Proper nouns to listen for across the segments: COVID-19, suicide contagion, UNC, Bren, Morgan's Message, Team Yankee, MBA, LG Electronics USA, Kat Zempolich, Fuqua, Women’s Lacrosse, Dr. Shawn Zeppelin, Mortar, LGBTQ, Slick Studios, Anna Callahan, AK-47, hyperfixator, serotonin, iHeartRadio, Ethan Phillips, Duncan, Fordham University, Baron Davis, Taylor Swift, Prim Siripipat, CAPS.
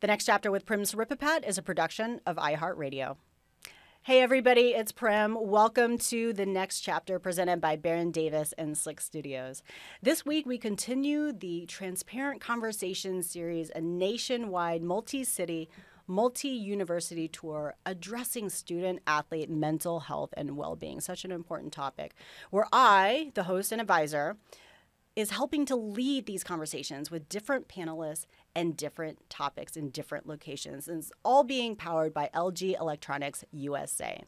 The Next Chapter with Prim Siripipat is a production of iHeartRadio. Hey everybody, it's Prim. Welcome to The Next Chapter, presented by Baron Davis and Slick Studios. This week we continue the Transparent Conversation series, a nationwide multi-city, multi-university tour addressing student-athlete mental health and well-being, such an important topic, where I, the host and advisor, is helping to lead these conversations with different panelists and different topics in different locations. And it's all being powered by LG Electronics USA.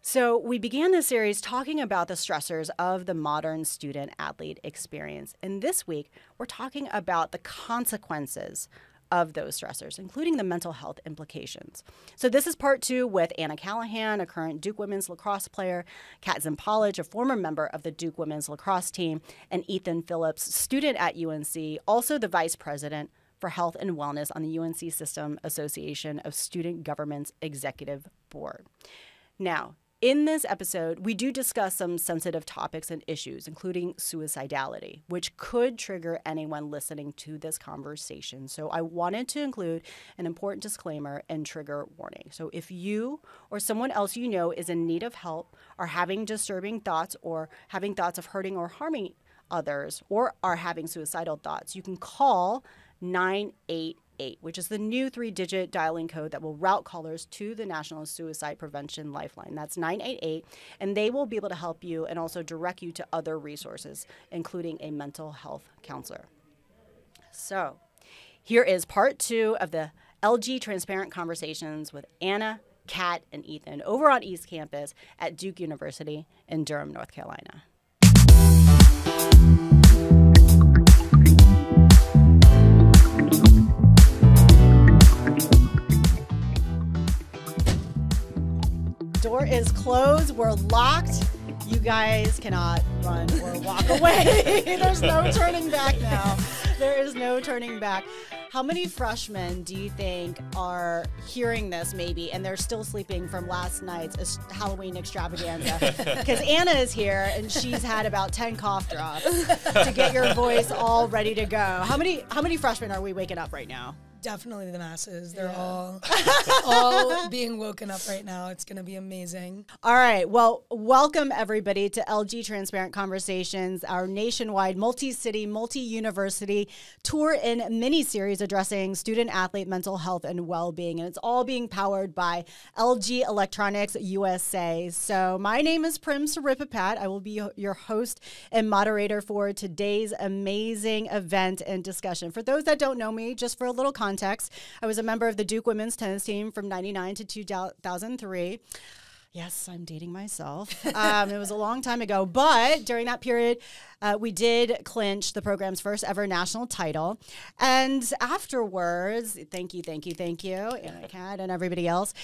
So we began this series talking about the stressors of the modern student-athlete experience. And this week, we're talking about the consequences of those stressors, including the mental health implications. So this is part two with Anna Callahan, a current Duke women's lacrosse player, Kat Zempolich, a former member of the Duke women's lacrosse team, and Ethan Phillips, student at UNC, also the vice president for health and wellness on the UNC System Association of Student Government's Executive Board. Now, in this episode, we do discuss some sensitive topics and issues, including suicidality, which could trigger anyone listening to this conversation. So I wanted to include an important disclaimer and trigger warning. So if you or someone else you know is in need of help, or having disturbing thoughts, or having thoughts of hurting or harming others, or are having suicidal thoughts, you can call 988, which is the new 3-digit dialing code that will route callers to the National Suicide Prevention Lifeline. That's 988, and they will be able to help you and also direct you to other resources, including a mental health counselor. So here is part two of the LG Transparent Conversations with Anna, Kat, and Ethan over on East Campus at Duke University in Durham, North Carolina. Door is closed. We're locked. You guys cannot run or walk away. There's no turning back now. There is no turning back. How many freshmen do you think are hearing this maybe and they're still sleeping from last night's Halloween extravaganza? Because Anna is here and she's had about 10 cough drops to get your voice all ready to go. How many freshmen are we waking up right now? Definitely the masses. They're all being woken up right now. It's going to be amazing. All right. Well, welcome everybody to LG Transparent Conversations, our nationwide multi-city, multi-university tour and mini-series addressing student-athlete mental health and well-being. And it's all being powered by LG Electronics USA. So my name is Prim Siripipat. I will be your host and moderator for today's amazing event and discussion. For those that don't know me, just for a little context, I was a member of the Duke women's tennis team from 99 to 2003. Yes, I'm dating myself. It was a long time ago, but during that period, we did clinch the program's first ever national title. And afterwards, thank you, Anna, Kat, and everybody else.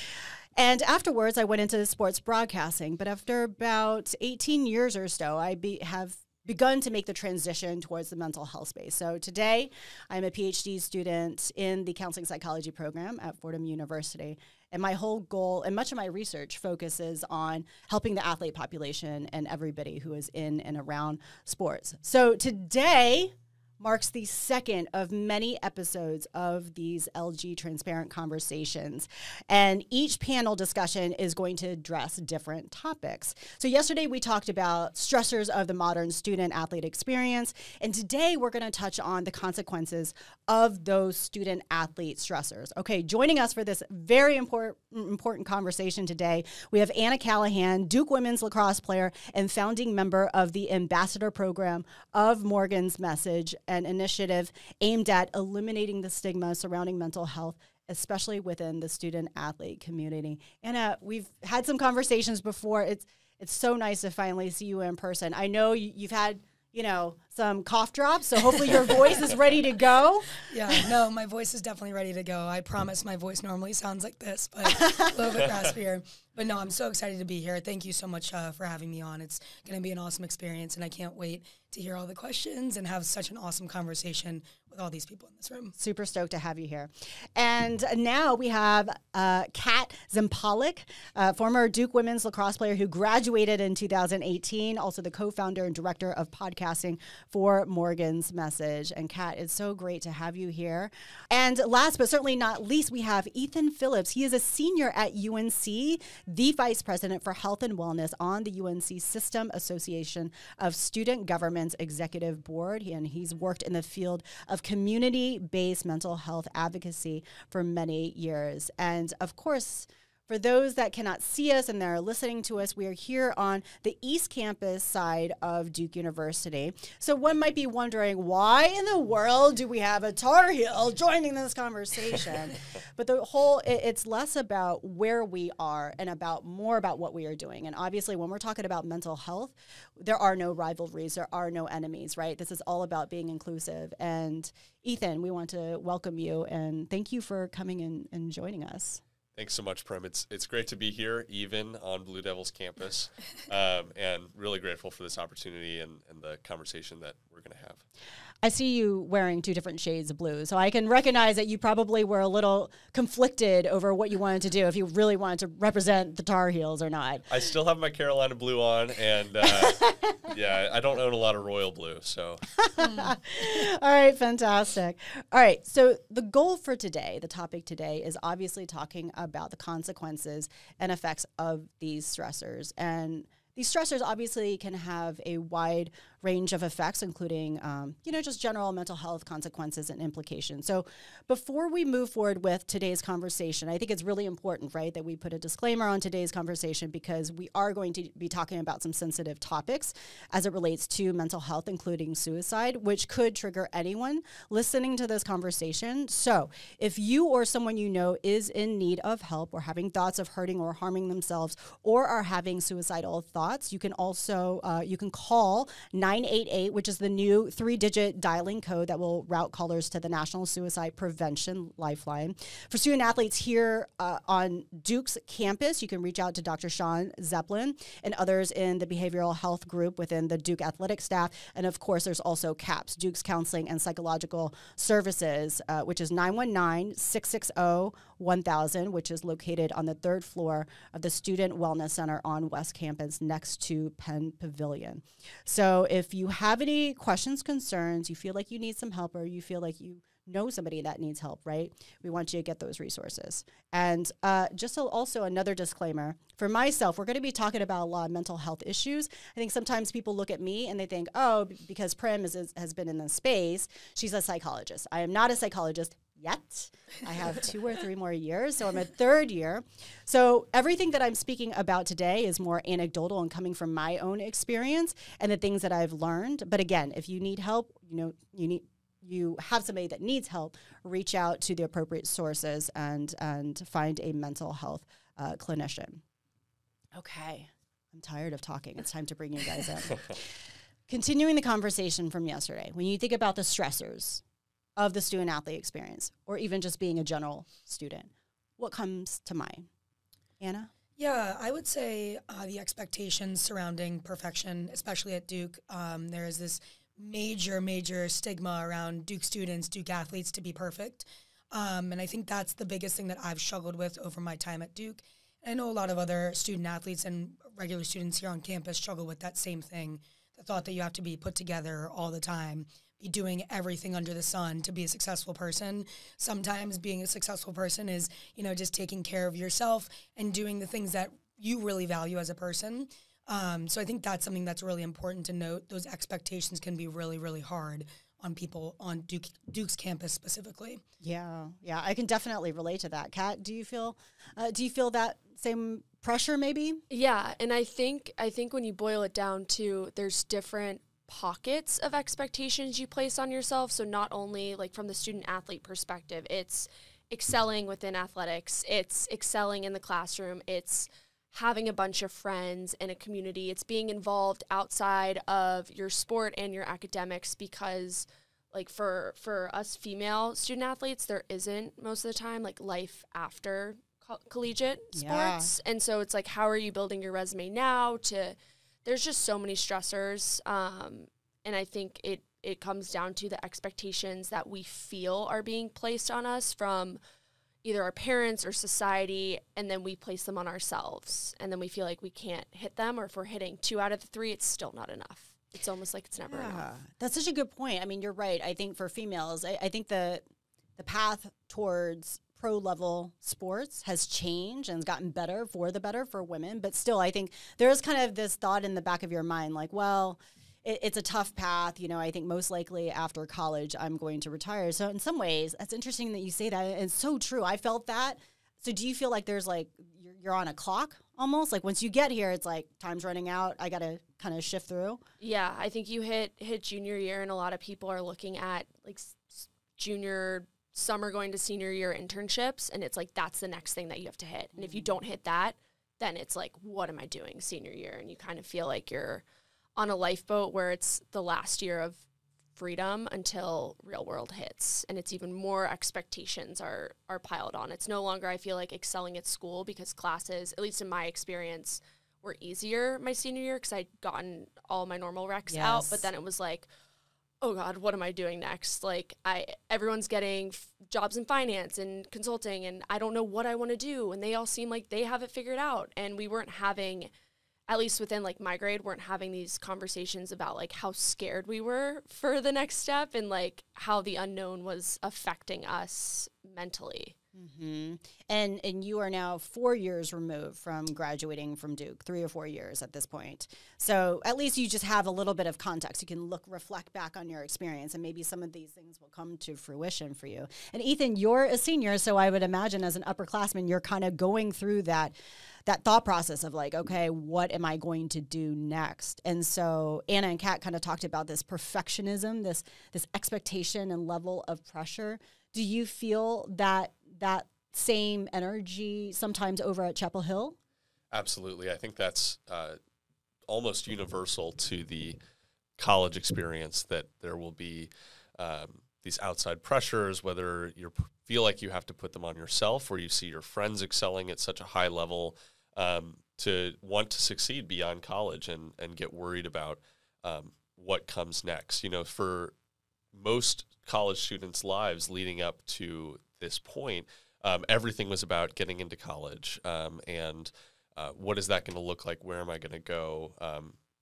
And afterwards, I went into sports broadcasting. But after about 18 years or so, I have begun to make the transition towards the mental health space. So today, I'm a PhD student in the counseling psychology program at Fordham University. And my whole goal and much of my research focuses on helping the athlete population and everybody who is in and around sports. So today marks the second of many episodes of these LG Transparent Conversations. And each panel discussion is going to address different topics. So yesterday we talked about stressors of the modern student-athlete experience. And today we're going to touch on the consequences of those student-athlete stressors. Okay, joining us for this very important conversation today, we have Anna Callahan, Duke women's lacrosse player and founding member of the Ambassador Program of Morgan's Message, an initiative aimed at eliminating the stigma surrounding mental health, especially within the student-athlete community. Anna, we've had some conversations before. It's so nice to finally see you in person. I know you've had, some cough drops, so hopefully your voice is ready to go. Yeah, no, my voice is definitely ready to go. I promise my voice normally sounds like this, but a little bit raspier. But no, I'm so excited to be here. Thank you so much for having me on. It's going to be an awesome experience, and I can't wait to hear all the questions and have such an awesome conversation with all these people in this room. Super stoked to have you here. And now we have Kat Zempolich, former Duke women's lacrosse player who graduated in 2018, also the co-founder and director of podcasting for Morgan's Message. And Kat, it's so great to have you here. And last but certainly not least, we have Ethan Phillips. He is a senior at UNC, the Vice President for Health and Wellness on the UNC System Association of Student Government's Executive Board. And he's worked in the field of community-based mental health advocacy for many years. And of course, for those that cannot see us and they're listening to us, we are here on the East Campus side of Duke University. So one might be wondering, why in the world do we have a Tar Heel joining this conversation? But the whole, it's less about where we are and about more about what we are doing. And obviously, when we're talking about mental health, there are no rivalries, there are no enemies, right? This is all about being inclusive. And Ethan, we want to welcome you and thank you for coming in and joining us. Thanks so much, Prim. It's great to be here, even on Blue Devils campus, and really grateful for this opportunity and the conversation that we're going to have. I see you wearing two different shades of blue, so I can recognize that you probably were a little conflicted over what you wanted to do, if you really wanted to represent the Tar Heels or not. I still have my Carolina blue on, and yeah, I don't own a lot of royal blue, so. All right, fantastic. All right, so the goal for today, the topic today, is obviously talking about the consequences and effects of these stressors. And these stressors obviously can have a wide range of effects, including, just general mental health consequences and implications. So before we move forward with today's conversation, I think it's really important, right, that we put a disclaimer on today's conversation, because we are going to be talking about some sensitive topics as it relates to mental health, including suicide, which could trigger anyone listening to this conversation. So if you or someone you know is in need of help or having thoughts of hurting or harming themselves or are having suicidal thoughts, you can also, call 988, which is the new 3-digit dialing code that will route callers to the National Suicide Prevention Lifeline. For student athletes here on Duke's campus, you can reach out to Dr. Shawn Zeppelin and others in the behavioral health group within the Duke athletic staff. And of course, there's also CAPS, Duke's Counseling and Psychological Services, which is 919-660-1000, which is located on the 3rd floor of the Student Wellness Center on West Campus next to Penn Pavilion. So if you have any questions, concerns, you feel like you need some help, or you feel like you know somebody that needs help, right? We want you to get those resources. And just also another disclaimer for myself, we're going to be talking about a lot of mental health issues. I think sometimes people look at me and they think, oh, because Prim has been in the space, she's a psychologist. I am not a psychologist yet. I have 2 or 3 more years, so I'm a 3rd year. So everything that I'm speaking about today is more anecdotal and coming from my own experience and the things that I've learned. But again, if you need help, you have somebody that needs help, reach out to the appropriate sources and find a mental health clinician. Okay, I'm tired of talking. It's time to bring you guys in. Continuing the conversation from yesterday, when you think about the stressors of the student athlete experience, or even just being a general student, what comes to mind? Anna? Yeah, I would say the expectations surrounding perfection, especially at Duke. There is this major, major stigma around Duke students, Duke athletes, to be perfect. And I think that's the biggest thing that I've struggled with over my time at Duke. I know a lot of other student athletes and regular students here on campus struggle with that same thing, the thought that you have to be put together all the time, be doing everything under the sun to be a successful person. Sometimes being a successful person is, just taking care of yourself and doing the things that you really value as a person. So I think that's something that's really important to note. Those expectations can be really, really hard on people on Duke's campus specifically. Yeah, I can definitely relate to that. Kat, do you feel that same pressure maybe? Yeah, and I think when you boil it down to, there's different pockets of expectations you place on yourself. So not only like from the student athlete perspective, it's excelling within athletics, it's excelling in the classroom, it's having a bunch of friends and a community, it's being involved outside of your sport and your academics, because like for us female student athletes, there isn't most of the time like life after collegiate sports. And so it's like, how are you building your resume now to, there's just so many stressors, and I think it comes down to the expectations that we feel are being placed on us from either our parents or society, and then we place them on ourselves, and then we feel like we can't hit them, or if we're hitting 2 out of 3, it's still not enough. It's almost like it's never enough. That's such a good point. I mean, you're right. I think for females, I think the path towards pro level sports has changed and has gotten better for the better for women. But still, I think there is kind of this thought in the back of your mind, like, well, it's a tough path. You know, I think most likely after college, I'm going to retire. So in some ways, that's interesting that you say that. And it's so true. I felt that. So do you feel like there's like you're on a clock almost? Like once you get here, it's like time's running out. I got to kind of shift through. Yeah, I think you hit junior year and a lot of people are looking at like junior summer going to senior year internships. And it's like that's the next thing that you have to hit. And if you don't hit that, then it's like, what am I doing senior year? And you kind of feel like you're on a lifeboat where it's the last year of freedom until real world hits, and it's even more expectations are piled on. It's no longer, I feel like, excelling at school, because classes, at least in my experience, were easier my senior year because I'd gotten all my normal recs out. But then it was like, oh God, what am I doing next? Like everyone's getting jobs in finance and consulting, and I don't know what I want to do, and they all seem like they have it figured out. And we weren't having, at least within like my grade, weren't having these conversations about like how scared we were for the next step and like how the unknown was affecting us mentally. Mm-hmm. And you are now 4 years removed from graduating from Duke, 3 or 4 years at this point. So at least you just have a little bit of context. You can reflect back on your experience, and maybe some of these things will come to fruition for you. And Ethan, you're a senior, so I would imagine as an upperclassman, you're kind of going through that thought process of like, okay, what am I going to do next? And so Anna and Kat kind of talked about this perfectionism, this expectation and level of pressure. Do you feel that same energy sometimes over at Chapel Hill? Absolutely. I think that's almost universal to the college experience, that there will be these outside pressures, whether you feel like you have to put them on yourself or you see your friends excelling at such a high level to want to succeed beyond college and get worried about what comes next. You know, for most college students' lives leading up to this point, everything was about getting into college and what is that going to look like? Where am I going to go?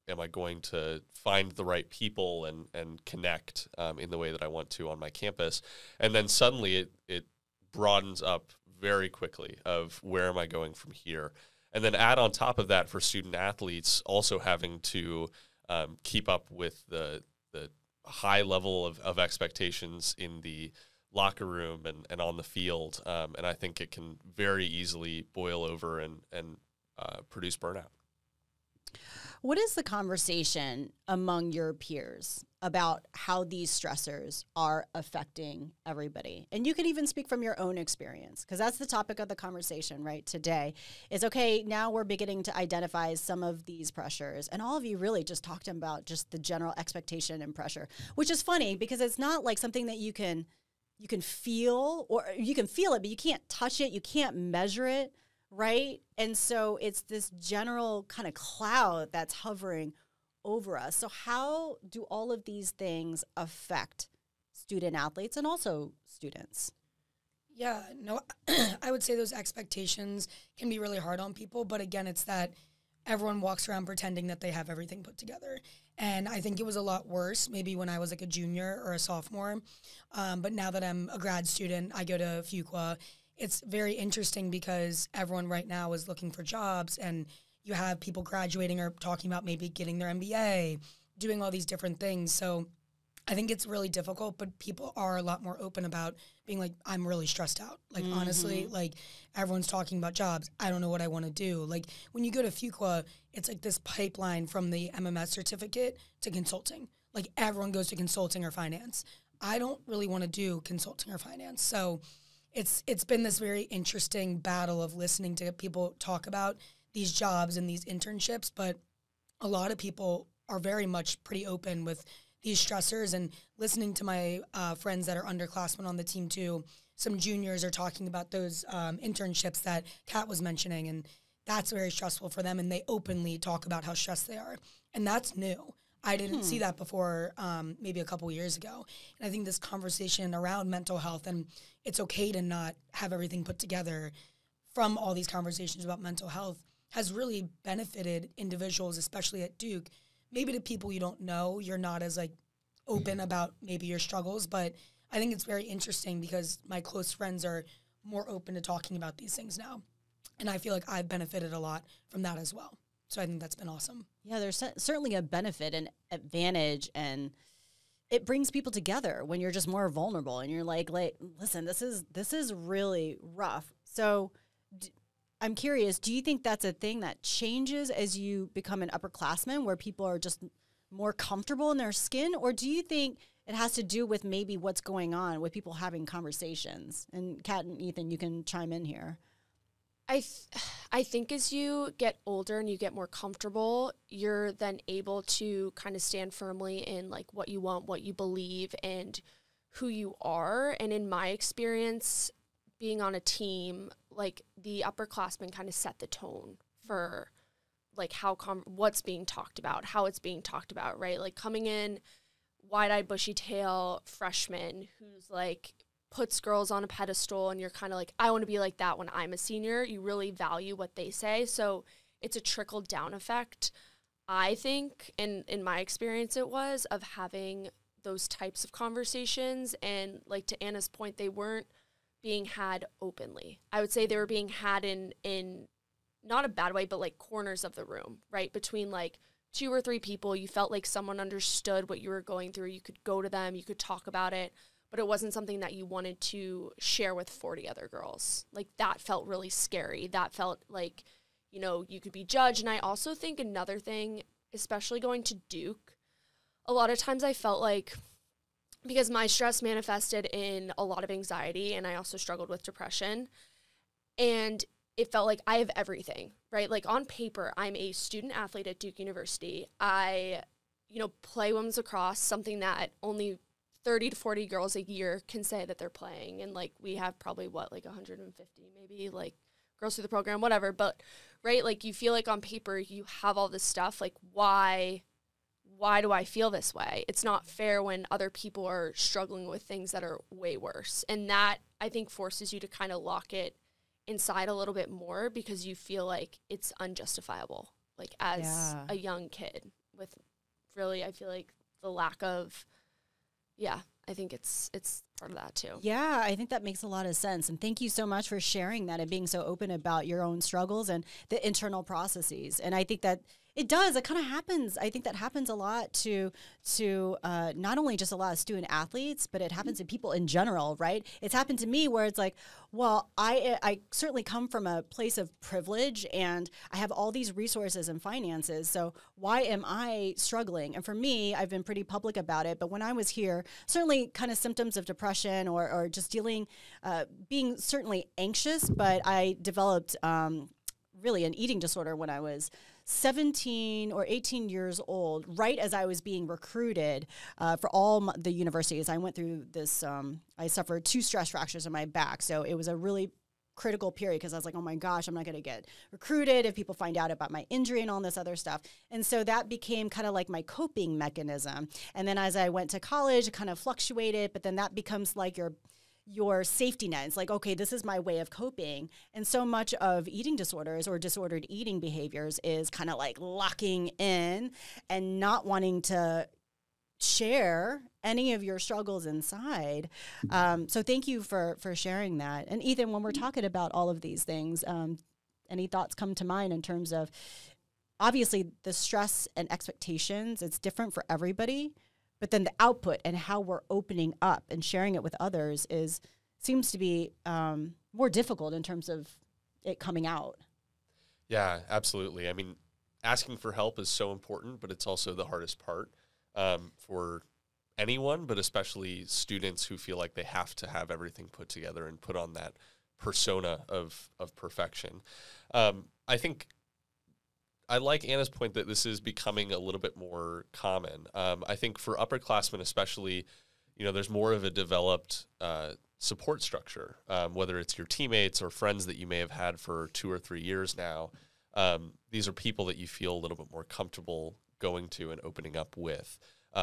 Am I going to find the right people and connect in the way that I want to on my campus? And then suddenly it broadens up very quickly of where am I going from here? And then add on top of that for student athletes also having to keep up with the high level of expectations in the locker room and on the field. And I think it can very easily boil over and produce burnout. What is the conversation among your peers about how these stressors are affecting everybody? And you could even speak from your own experience, because that's the topic of the conversation right today is, okay, now we're beginning to identify some of these pressures. And all of you really just talked about just the general expectation and pressure, which is funny because it's not like something that you can feel, or you can feel it, but you can't touch it. You can't measure it. Right? And so it's this general kind of cloud that's hovering over us. So how do all of these things affect student athletes and also students? Yeah, no, I would say those expectations can be really hard on people. But again, it's that everyone walks around pretending that they have everything put together. And I think it was a lot worse maybe when I was like a junior or a sophomore. But now that I'm a grad student, I go to Fuqua. It's very interesting because everyone right now is looking for jobs, and you have people graduating or talking about maybe getting their MBA, doing all these different things. So I think it's really difficult, but people are a lot more open about being like, I'm really stressed out. Like, honestly, like everyone's talking about jobs. I don't know what I want to do. Like when you go to Fuqua, it's like this pipeline from the MMS certificate to consulting. Like everyone goes to consulting or finance. I don't really want to do consulting or finance. So it's been this very interesting battle of listening to people talk about these jobs and these internships, but a lot of people are very much pretty open with these stressors. And listening to my friends that are underclassmen on the team too, some juniors are talking about those internships that Kat was mentioning, and that's very stressful for them, and they openly talk about how stressed they are. And that's new. I didn't see that before maybe a couple years ago. And I think this conversation around mental health, and it's okay to not have everything put together, from all these conversations about mental health, has really benefited individuals, especially at Duke, maybe to people you don't know, you're not as like open about maybe your struggles, but I think it's very interesting because my close friends are more open to talking about these things now. And I feel like I've benefited a lot from that as well. So I think that's been awesome. Yeah, there's certainly a benefit and advantage, and it brings people together when you're just more vulnerable and you're like listen, this is really rough. So I'm curious, do you think that's a thing that changes as you become an upperclassman where people are just more comfortable in their skin? Or do you think it has to do with maybe what's going on with people having conversations? And Kat and Ethan, you can chime in here. I think as you get older and you get more comfortable, you're then able to kind of stand firmly in like what you want, what you believe, and who you are. And in my experience, being on a team, like the upperclassmen kind of set the tone for like how what's being talked about, how it's being talked about, right? Like coming in, wide-eyed, bushy-tail freshman who's like puts girls on a pedestal, and you're kind of like, I want to be like that when I'm a senior. You really value what they say. So it's a trickle-down effect, I think, and in my experience it was, of having those types of conversations. And like to Anna's point, they weren't being had openly. I would say they were being had in not a bad way, but like corners of the room, right? Between like two or three people, you felt like someone understood what you were going through. You could go to them, you could talk about it, but it wasn't something that you wanted to share with 40 other girls. Like that felt really scary. That felt like, you know, you could be judged. And I also think another thing, especially going to Duke, a lot of times I felt like, because my stress manifested in a lot of anxiety, and I also struggled with depression, and it felt like I have everything, right? Like on paper, I'm a student athlete at Duke University. I, you know, play women's lacrosse, something that only 30 to 40 girls a year can say that they're playing. And like we have probably what, like 150 maybe, like girls through the program, whatever. But right, like you feel like on paper you have all this stuff. Like why do I feel this way? It's not fair when other people are struggling with things that are way worse. And that I think forces you to kind of lock it inside a little bit more because you feel like it's unjustifiable, like as a young kid with really, I feel like the lack of, I think it's part of that too. Yeah, I think that makes a lot of sense. And thank you so much for sharing that and being so open about your own struggles and the internal processes. And I think that it does, it kind of happens. I think that happens a lot to not only just a lot of student athletes, but it happens to people in general, right? It's happened to me where it's like, well, I certainly come from a place of privilege and I have all these resources and finances, so why am I struggling? And for me, I've been pretty public about it, but when I was here, certainly kind of symptoms of depression or just being certainly anxious, but I developed really an eating disorder when I was 17 or 18 years old, right as I was being recruited for all the universities. I went through this, I suffered 2 stress fractures in my back. So it was a really critical period because I was like, oh my gosh, I'm not going to get recruited if people find out about my injury and all this other stuff. And so that became kind of like my coping mechanism. And then as I went to college, it kind of fluctuated, but then that becomes like your safety net. It's like, okay, this is my way of coping. And so much of eating disorders or disordered eating behaviors is kind of like locking in and not wanting to share any of your struggles inside. So thank you for sharing that. And Ethan, when we're talking about all of these things, any thoughts come to mind in terms of, obviously the stress and expectations, it's different for everybody, but then the output and how we're opening up and sharing it with others seems to be more difficult in terms of it coming out. Yeah, absolutely. I mean, asking for help is so important, but it's also the hardest part for anyone, but especially students who feel like they have to have everything put together and put on that persona of perfection. I think I like Anna's point that this is becoming a little bit more common. I think for upperclassmen especially, you know, there's more of a developed support structure, whether it's your teammates or friends that you may have had for 2 or 3 years now. These are people that you feel a little bit more comfortable going to and opening up with.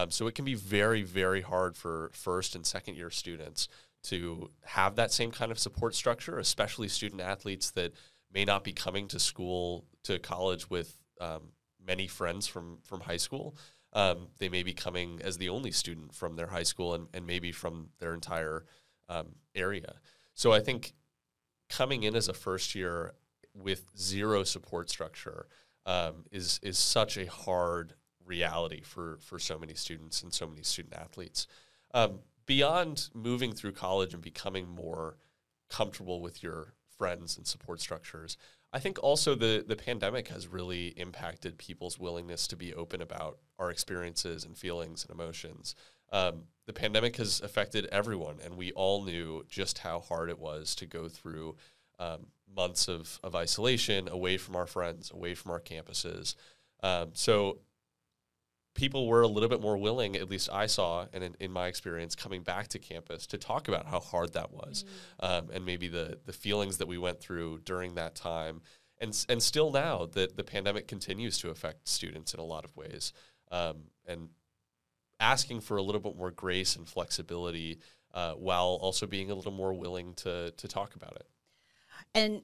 So it can be very, very hard for first and second year students to have that same kind of support structure, especially student athletes that may not be coming to school, to college with many friends from high school. They may be coming as the only student from their high school and maybe from their entire area. So I think coming in as a first year with zero support structure is such a hard reality for so many students and so many student athletes. Beyond moving through college and becoming more comfortable with your friends and support structures, I think also the pandemic has really impacted people's willingness to be open about our experiences and feelings and emotions. The pandemic has affected everyone, and we all knew just how hard it was to go through months of isolation, away from our friends, away from our campuses. So people were a little bit more willing, at least I saw, and in my experience, coming back to campus to talk about how hard that was, and maybe the feelings that we went through during that time. And still now, the pandemic continues to affect students in a lot of ways. And asking for a little bit more grace and flexibility while also being a little more willing to talk about it. And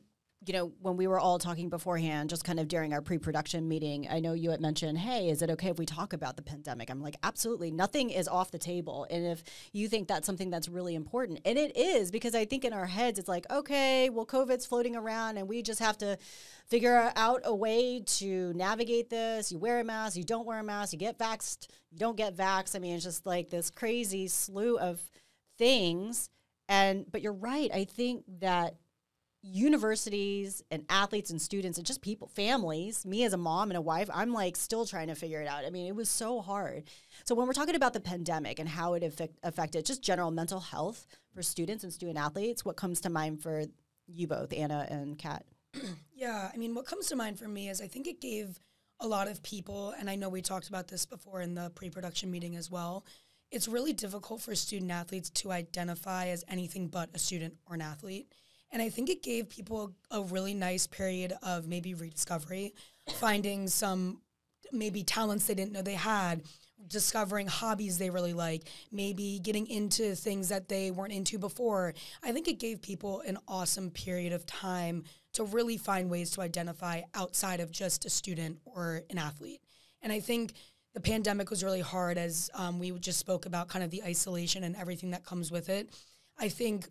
you know, when we were all talking beforehand, just kind of during our pre-production meeting, I know you had mentioned, hey, is it okay if we talk about the pandemic? I'm like, absolutely. Nothing is off the table. And if you think that's something that's really important, and it is, because I think in our heads, it's like, okay, well, COVID's floating around and we just have to figure out a way to navigate this. You wear a mask, you don't wear a mask, you get vaxxed, you don't get vaxxed. I mean, it's just like this crazy slew of things. But you're right. I think that universities and athletes and students and just people, families, me as a mom and a wife, I'm like still trying to figure it out. I mean, it was so hard. So when we're talking about the pandemic and how it affected just general mental health for students and student athletes, what comes to mind for you both, Anna and Kat? Yeah, I mean, what comes to mind for me is I think it gave a lot of people, and I know we talked about this before in the pre-production meeting as well, it's really difficult for student athletes to identify as anything but a student or an athlete. And I think it gave people a really nice period of maybe rediscovery, finding some maybe talents they didn't know they had, discovering hobbies they really like, maybe getting into things that they weren't into before. I think it gave people an awesome period of time to really find ways to identify outside of just a student or an athlete. And I think the pandemic was really hard, as we just spoke about kind of the isolation and everything that comes with it. I think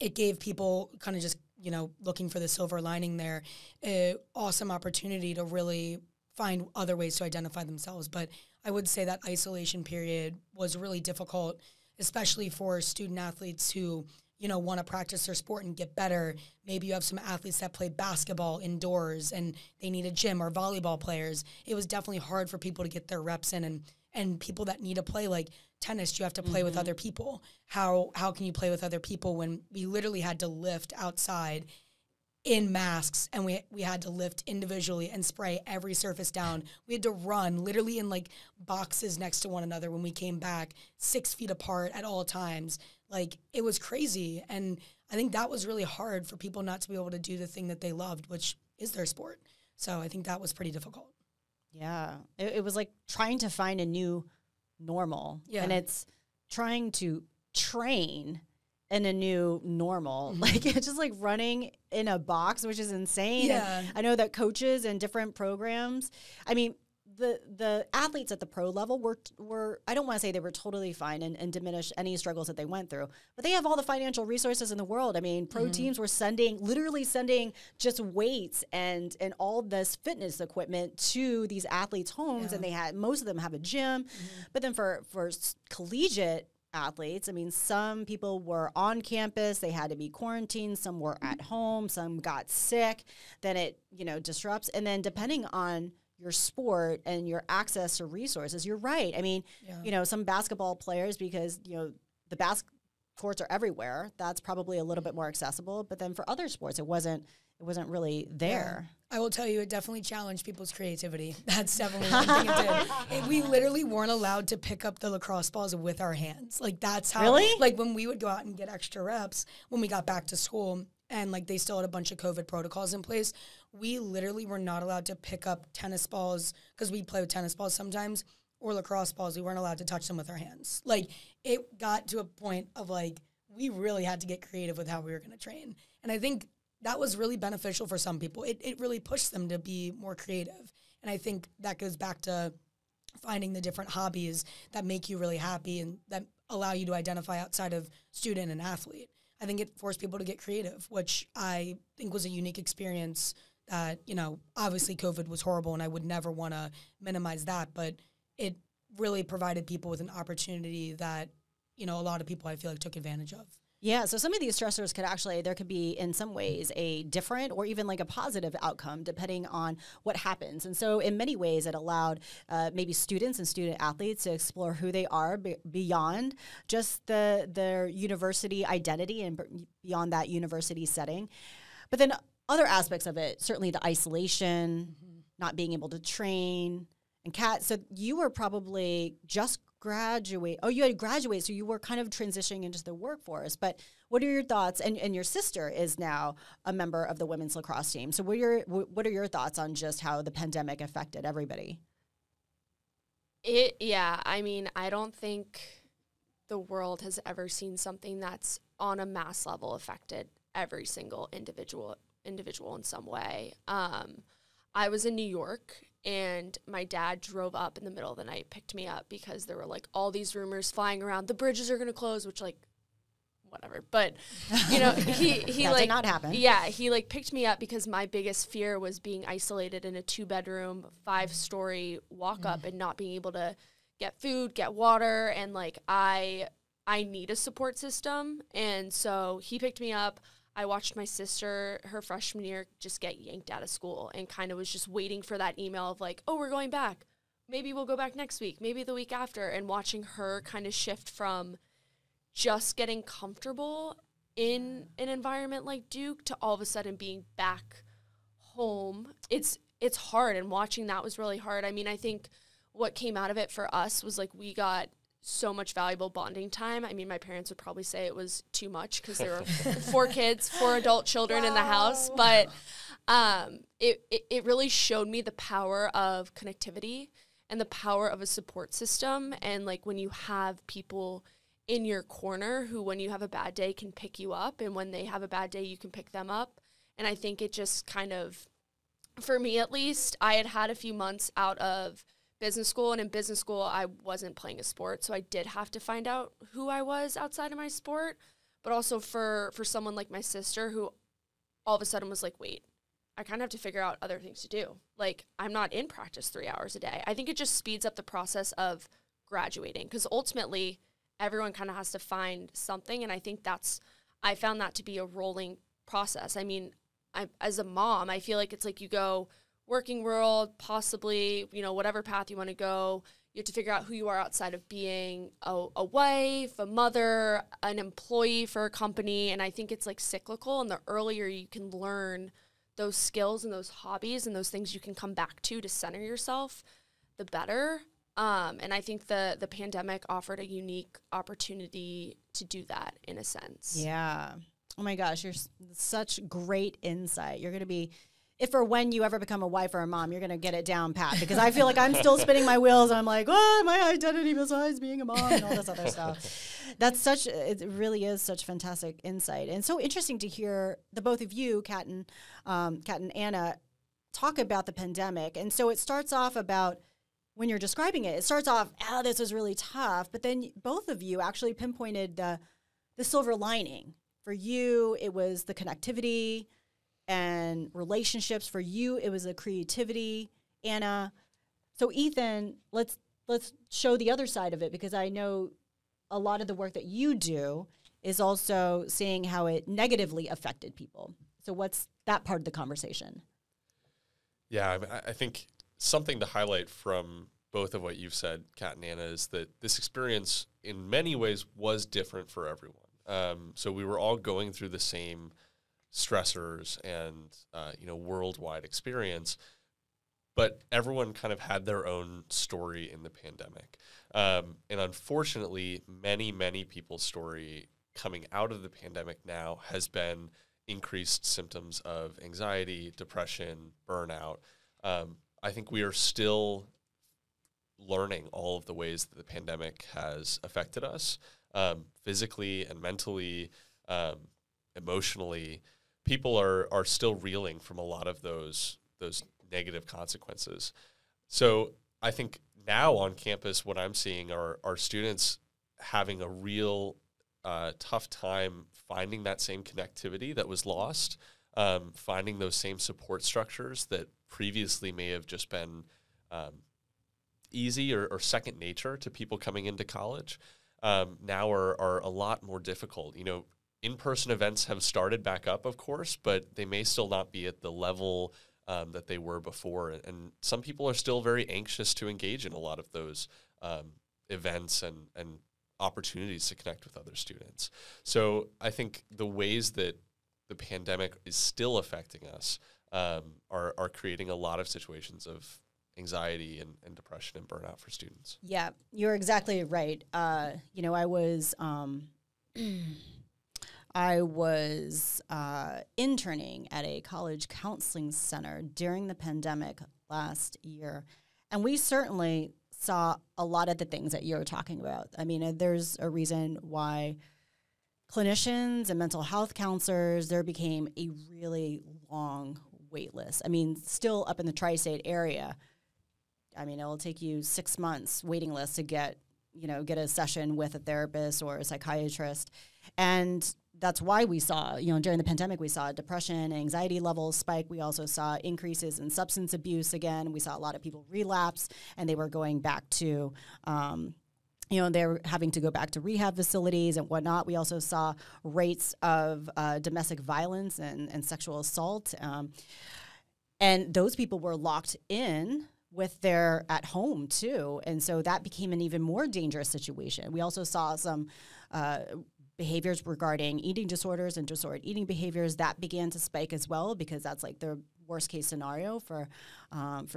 it gave people kind of just, you know, looking for the silver lining there, an awesome opportunity to really find other ways to identify themselves. But I would say that isolation period was really difficult, especially for student athletes who, you know, want to practice their sport and get better. Maybe you have some athletes that play basketball indoors and they need a gym, or volleyball players. It was definitely hard for people to get their reps in, and people that need to play, like tennis, you have to play with other people. How can you play with other people when we literally had to lift outside in masks, and we had to lift individually and spray every surface down. We had to run literally in like boxes next to one another when we came back, 6 feet apart at all times. Like, it was crazy. And I think that was really hard for people not to be able to do the thing that they loved, which is their sport. So I think that was pretty difficult. Yeah, it was like trying to find a new normal, and it's trying to train in a new normal. Like, it's just like running in a box, which is insane. And I know that coaches and different programs, I mean, the athletes at the pro level were I don't want to say they were totally fine and diminish any struggles that they went through, but they have all the financial resources in the world. I mean, pro teams were literally sending just weights and all this fitness equipment to these athletes' homes, and they had, most of them have a gym. But then for collegiate athletes, I mean, some people were on campus, they had to be quarantined, some were at home, some got sick, then it, you know, disrupts. And then depending on your sport and your access to resources, you're right. I mean, you know, some basketball players, because, you know, the basketball courts are everywhere, that's probably a little bit more accessible. But then for other sports, it wasn't really there. I will tell you, it definitely challenged people's creativity. That's definitely one thing it did. We literally weren't allowed to pick up the lacrosse balls with our hands. Like, that's how, like, when we would go out and get extra reps when we got back to school, and like they still had a bunch of COVID protocols in place, we literally were not allowed to pick up tennis balls, because we play with tennis balls sometimes, or lacrosse balls. We weren't allowed to touch them with our hands. Like, it got to a point of like, we really had to get creative with how we were going to train. And I think that was really beneficial for some people. It really pushed them to be more creative. And I think that goes back to finding the different hobbies that make you really happy and that allow you to identify outside of student and athlete. I think it forced people to get creative, which I think was a unique experience that, you know, obviously COVID was horrible and I would never want to minimize that, but it really provided people with an opportunity that, you know, a lot of people I feel like took advantage of. Yeah, so some of these stressors could actually, there could be in some ways a different or even like a positive outcome depending on what happens. And so in many ways it allowed maybe students and student athletes to explore who they are beyond just their university identity and beyond that university setting. But then other aspects of it, certainly the isolation, not being able to train. And Kat, so you were probably just graduate. Oh, you had graduated, so you were kind of transitioning into the workforce. But what are your thoughts? And your sister is now a member of the women's lacrosse team. So what are your thoughts on just how the pandemic affected everybody? I mean, I don't think the world has ever seen something that's on a mass level affected every single individual in some way. I was in New York, and my dad drove up in the middle of the night, picked me up, because there were, like, all these rumors flying around. The bridges are going to close, which, like, whatever. But, you know, he like, did not happen. Yeah, he, like, picked me up because my biggest fear was being isolated in a 2-bedroom, 5-story walk-up and not being able to get food, get water. And, like, I need a support system. And so he picked me up. I watched my sister, her freshman year, just get yanked out of school and kind of was just waiting for that email of like, oh, we're going back. Maybe we'll go back next week, maybe the week after. And watching her kind of shift from just getting comfortable in an environment like Duke to all of a sudden being back home. It's hard, and watching that was really hard. I mean, I think what came out of it for us was like we got so much valuable bonding time. I mean, my parents would probably say it was too much because there were 4 kids, 4 adult children in the house. But it really showed me the power of connectivity and the power of a support system. And like when you have people in your corner who, when you have a bad day, can pick you up, and when they have a bad day, you can pick them up. And I think it just kind of, for me at least, I had a few months out of business school, and in business school I wasn't playing a sport, so I did have to find out who I was outside of my sport. But also for someone like my sister, who all of a sudden was like, wait, I kind of have to figure out other things to do. Like, I'm not in practice 3 hours a day. I think it just speeds up the process of graduating, because ultimately everyone kind of has to find something, and I think I found that to be a rolling process. I mean, as a mom, I feel like it's like you go working world, possibly, you know, whatever path you want to go, you have to figure out who you are outside of being a wife, a mother, an employee for a company. And I think it's like cyclical, and the earlier you can learn those skills and those hobbies and those things you can come back to center yourself, the better. And I think the pandemic offered a unique opportunity to do that in a sense. Yeah. Oh my gosh, you're such great insight. You're going to be, if or when you ever become a wife or a mom, you're going to get it down pat, because I feel like I'm still spinning my wheels. I'm like, oh, my identity besides being a mom and all this other stuff. It really is such fantastic insight. And so interesting to hear the both of you, Kat and Anna, talk about the pandemic. And so it starts off about, when you're describing it, it starts off, oh, this is really tough. But then both of you actually pinpointed the silver lining. For you, it was the connectivity and relationships. For you, it was a creativity, Anna. So Ethan, let's show the other side of it, because I know a lot of the work that you do is also seeing how it negatively affected people. So what's that part of the conversation? Yeah, I think something to highlight from both of what you've said, Kat and Anna, is that this experience in many ways was different for everyone. So we were all going through the same stressors and, worldwide experience, but everyone kind of had their own story in the pandemic. And unfortunately, many, many people's story coming out of the pandemic now has been increased symptoms of anxiety, depression, burnout. I think we are still learning all of the ways that the pandemic has affected us, physically and mentally, emotionally. People are still reeling from a lot of those negative consequences. So I think now on campus, what I'm seeing are students having a real tough time finding that same connectivity that was lost, finding those same support structures that previously may have just been easy or second nature to people coming into college, now are a lot more difficult. You know, in-person events have started back up, of course, but they may still not be at the level that they were before. And some people are still very anxious to engage in a lot of those events and opportunities to connect with other students. So I think the ways that the pandemic is still affecting us are creating a lot of situations of anxiety and depression and burnout for students. Yeah, you're exactly right. You know, I was interning at a college counseling center during the pandemic last year, and we certainly saw a lot of the things that you're talking about. I mean, there's a reason why clinicians and mental health counselors, there became a really long wait list. I mean, still up in the tri-state area, I mean, it'll take you 6 months waiting list to get a session with a therapist or a psychiatrist. And that's why we saw, you know, during the pandemic, we saw depression, anxiety levels spike. We also saw increases in substance abuse again. We saw a lot of people relapse, and they were going back to, you know, they were having to go back to rehab facilities and whatnot. We also saw rates of domestic violence and sexual assault. And those people were locked in with their at home too. And so that became an even more dangerous situation. We also saw some behaviors regarding eating disorders and disordered eating behaviors that began to spike as well, because that's like the worst case scenario for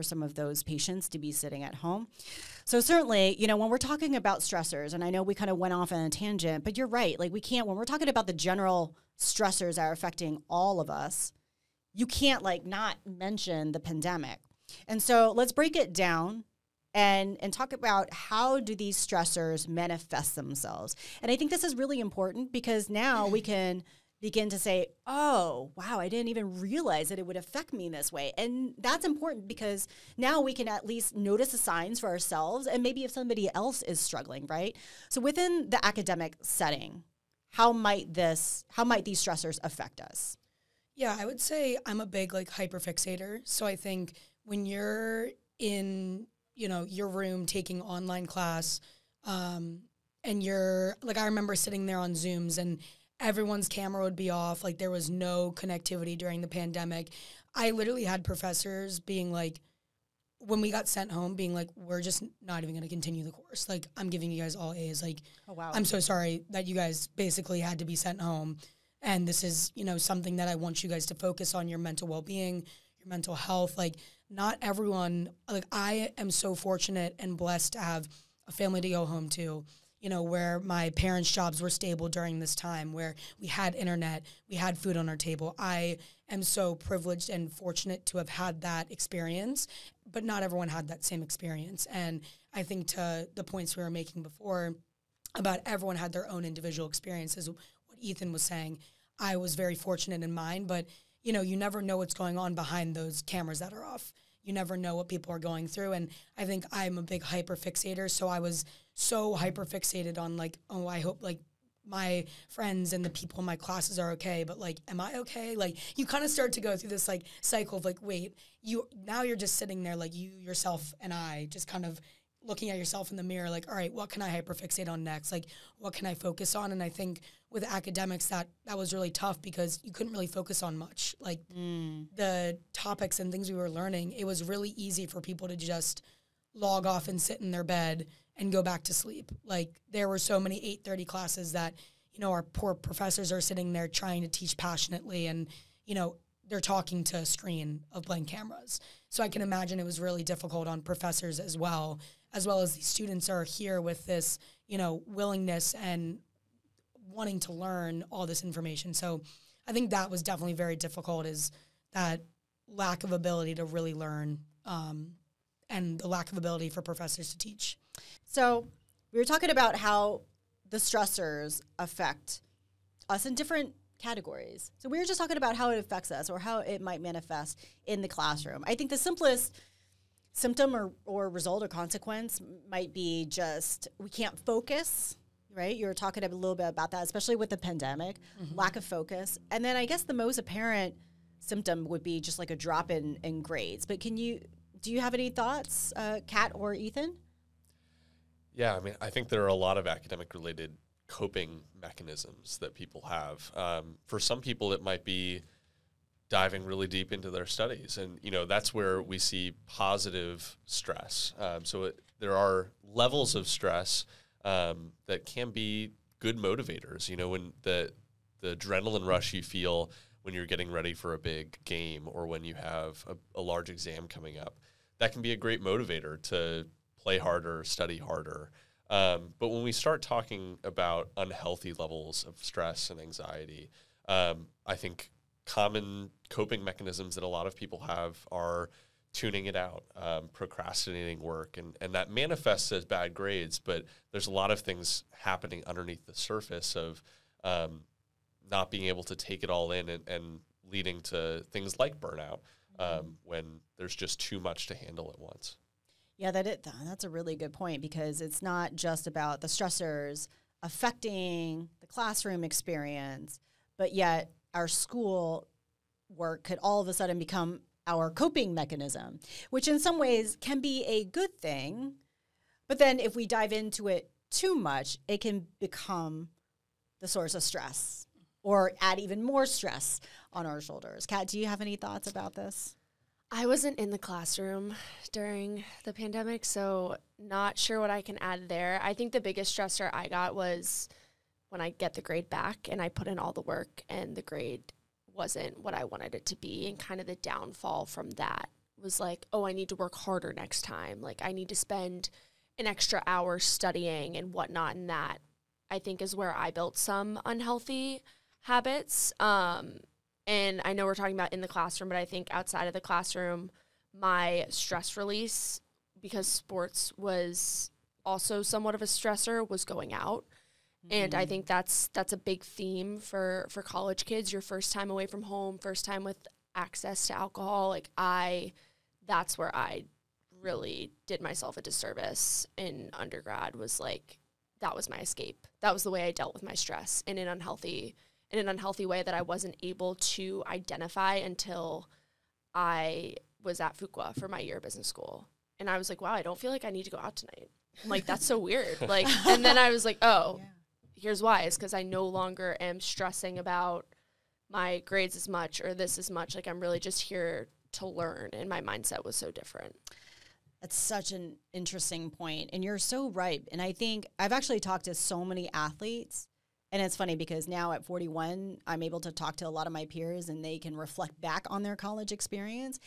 some of those patients to be sitting at home. So certainly, you know, when we're talking about stressors, and I know we kind of went off on a tangent, but you're right, like we can't, when we're talking about the general stressors that are affecting all of us, you can't like not mention the pandemic. And so let's break it down and talk about how do these stressors manifest themselves. And I think this is really important, because now we can begin to say, oh, wow, I didn't even realize that it would affect me this way. And that's important, because now we can at least notice the signs for ourselves, and maybe if somebody else is struggling, right? So within the academic setting, how might these stressors affect us? Yeah, I would say I'm a big like hyperfixator. So I think when you're in, you know, your room taking online class, and you're like, I remember sitting there on Zooms and everyone's camera would be off. Like there was no connectivity during the pandemic. I literally had professors being like, when we got sent home, being like, we're just not even going to continue the course. Like I'm giving you guys all A's. Like, oh, wow. I'm so sorry that you guys basically had to be sent home. And this is, you know, something that I want you guys to focus on, your mental well-being, your mental health. Like not everyone, like I am so fortunate and blessed to have a family to go home to, you know, where my parents' jobs were stable during this time, where we had internet, we had food on our table. I am so privileged and fortunate to have had that experience, but not everyone had that same experience. And I think to the points we were making before about everyone had their own individual experiences, what Ethan was saying, I was very fortunate in mine, but you know, you never know what's going on behind those cameras that are off. You never know what people are going through. And I think I'm a big hyperfixator. So I was so hyperfixated on like, oh, I hope like my friends and the people in my classes are okay. But like, am I okay? Like you kind of start to go through this like cycle of like, wait, now you're just sitting there like you, yourself and I just kind of looking at yourself in the mirror, like, all right, what can I hyperfixate on next? Like, what can I focus on? And I think with academics, that was really tough because you couldn't really focus on much. Like the topics and things we were learning, it was really easy for people to just log off and sit in their bed and go back to sleep. Like there were so many 8:30 classes that, you know, our poor professors are sitting there trying to teach passionately and, you know, they're talking to a screen of blank cameras. So I can imagine it was really difficult on professors as well as these students are here with this, you know, willingness and wanting to learn all this information. So I think that was definitely very difficult, is that lack of ability to really learn and the lack of ability for professors to teach. So we were talking about how the stressors affect us in different categories. So we were just talking about how it affects us or how it might manifest in the classroom. I think the simplest symptom or result or consequence might be just we can't focus, right? You were talking a little bit about that, especially with the pandemic, lack of focus. And then I guess the most apparent symptom would be just like a drop in grades. But do you have any thoughts, Kat or Ethan? Yeah, I mean, I think there are a lot of academic-related coping mechanisms that people have. For some people, it might be diving really deep into their studies. And, you know, that's where we see positive stress. There are levels of stress that can be good motivators. You know, when the adrenaline rush you feel when you're getting ready for a big game or when you have a large exam coming up, that can be a great motivator to play harder, study harder. But when we start talking about unhealthy levels of stress and anxiety, I think common coping mechanisms that a lot of people have are tuning it out, procrastinating work, and that manifests as bad grades, but there's a lot of things happening underneath the surface of not being able to take it all in and leading to things like burnout when there's just too much to handle at once. Yeah, that's a really good point, because it's not just about the stressors affecting the classroom experience, but yet our school work could all of a sudden become our coping mechanism, which in some ways can be a good thing. But then if we dive into it too much, it can become the source of stress or add even more stress on our shoulders. Kat, do you have any thoughts about this? I wasn't in the classroom during the pandemic, so not sure what I can add there. I think the biggest stressor I got was when I get the grade back and I put in all the work and the grade wasn't what I wanted it to be, and kind of the downfall from that was like, oh, I need to work harder next time. Like, I need to spend an extra hour studying and whatnot, and that I think is where I built some unhealthy habits. And I know we're talking about in the classroom, but I think outside of the classroom, my stress release, because sports was also somewhat of a stressor, was going out. Mm-hmm. And I think that's a big theme for college kids. Your first time away from home, first time with access to alcohol. Like, that's where I really did myself a disservice in undergrad, was like, that was my escape. That was the way I dealt with my stress in an unhealthy way that I wasn't able to identify until I was at Fuqua for my year of business school. And I was like, wow, I don't feel like I need to go out tonight. I'm like, that's so weird. Like, and then I was like, oh, here's why. It's because I no longer am stressing about my grades as much or this as much. Like, I'm really just here to learn. And my mindset was so different. That's such an interesting point. And you're so right. And I think I've actually talked to so many athletes. And it's funny because now at 41, I'm able to talk to a lot of my peers and they can reflect back on their college experience.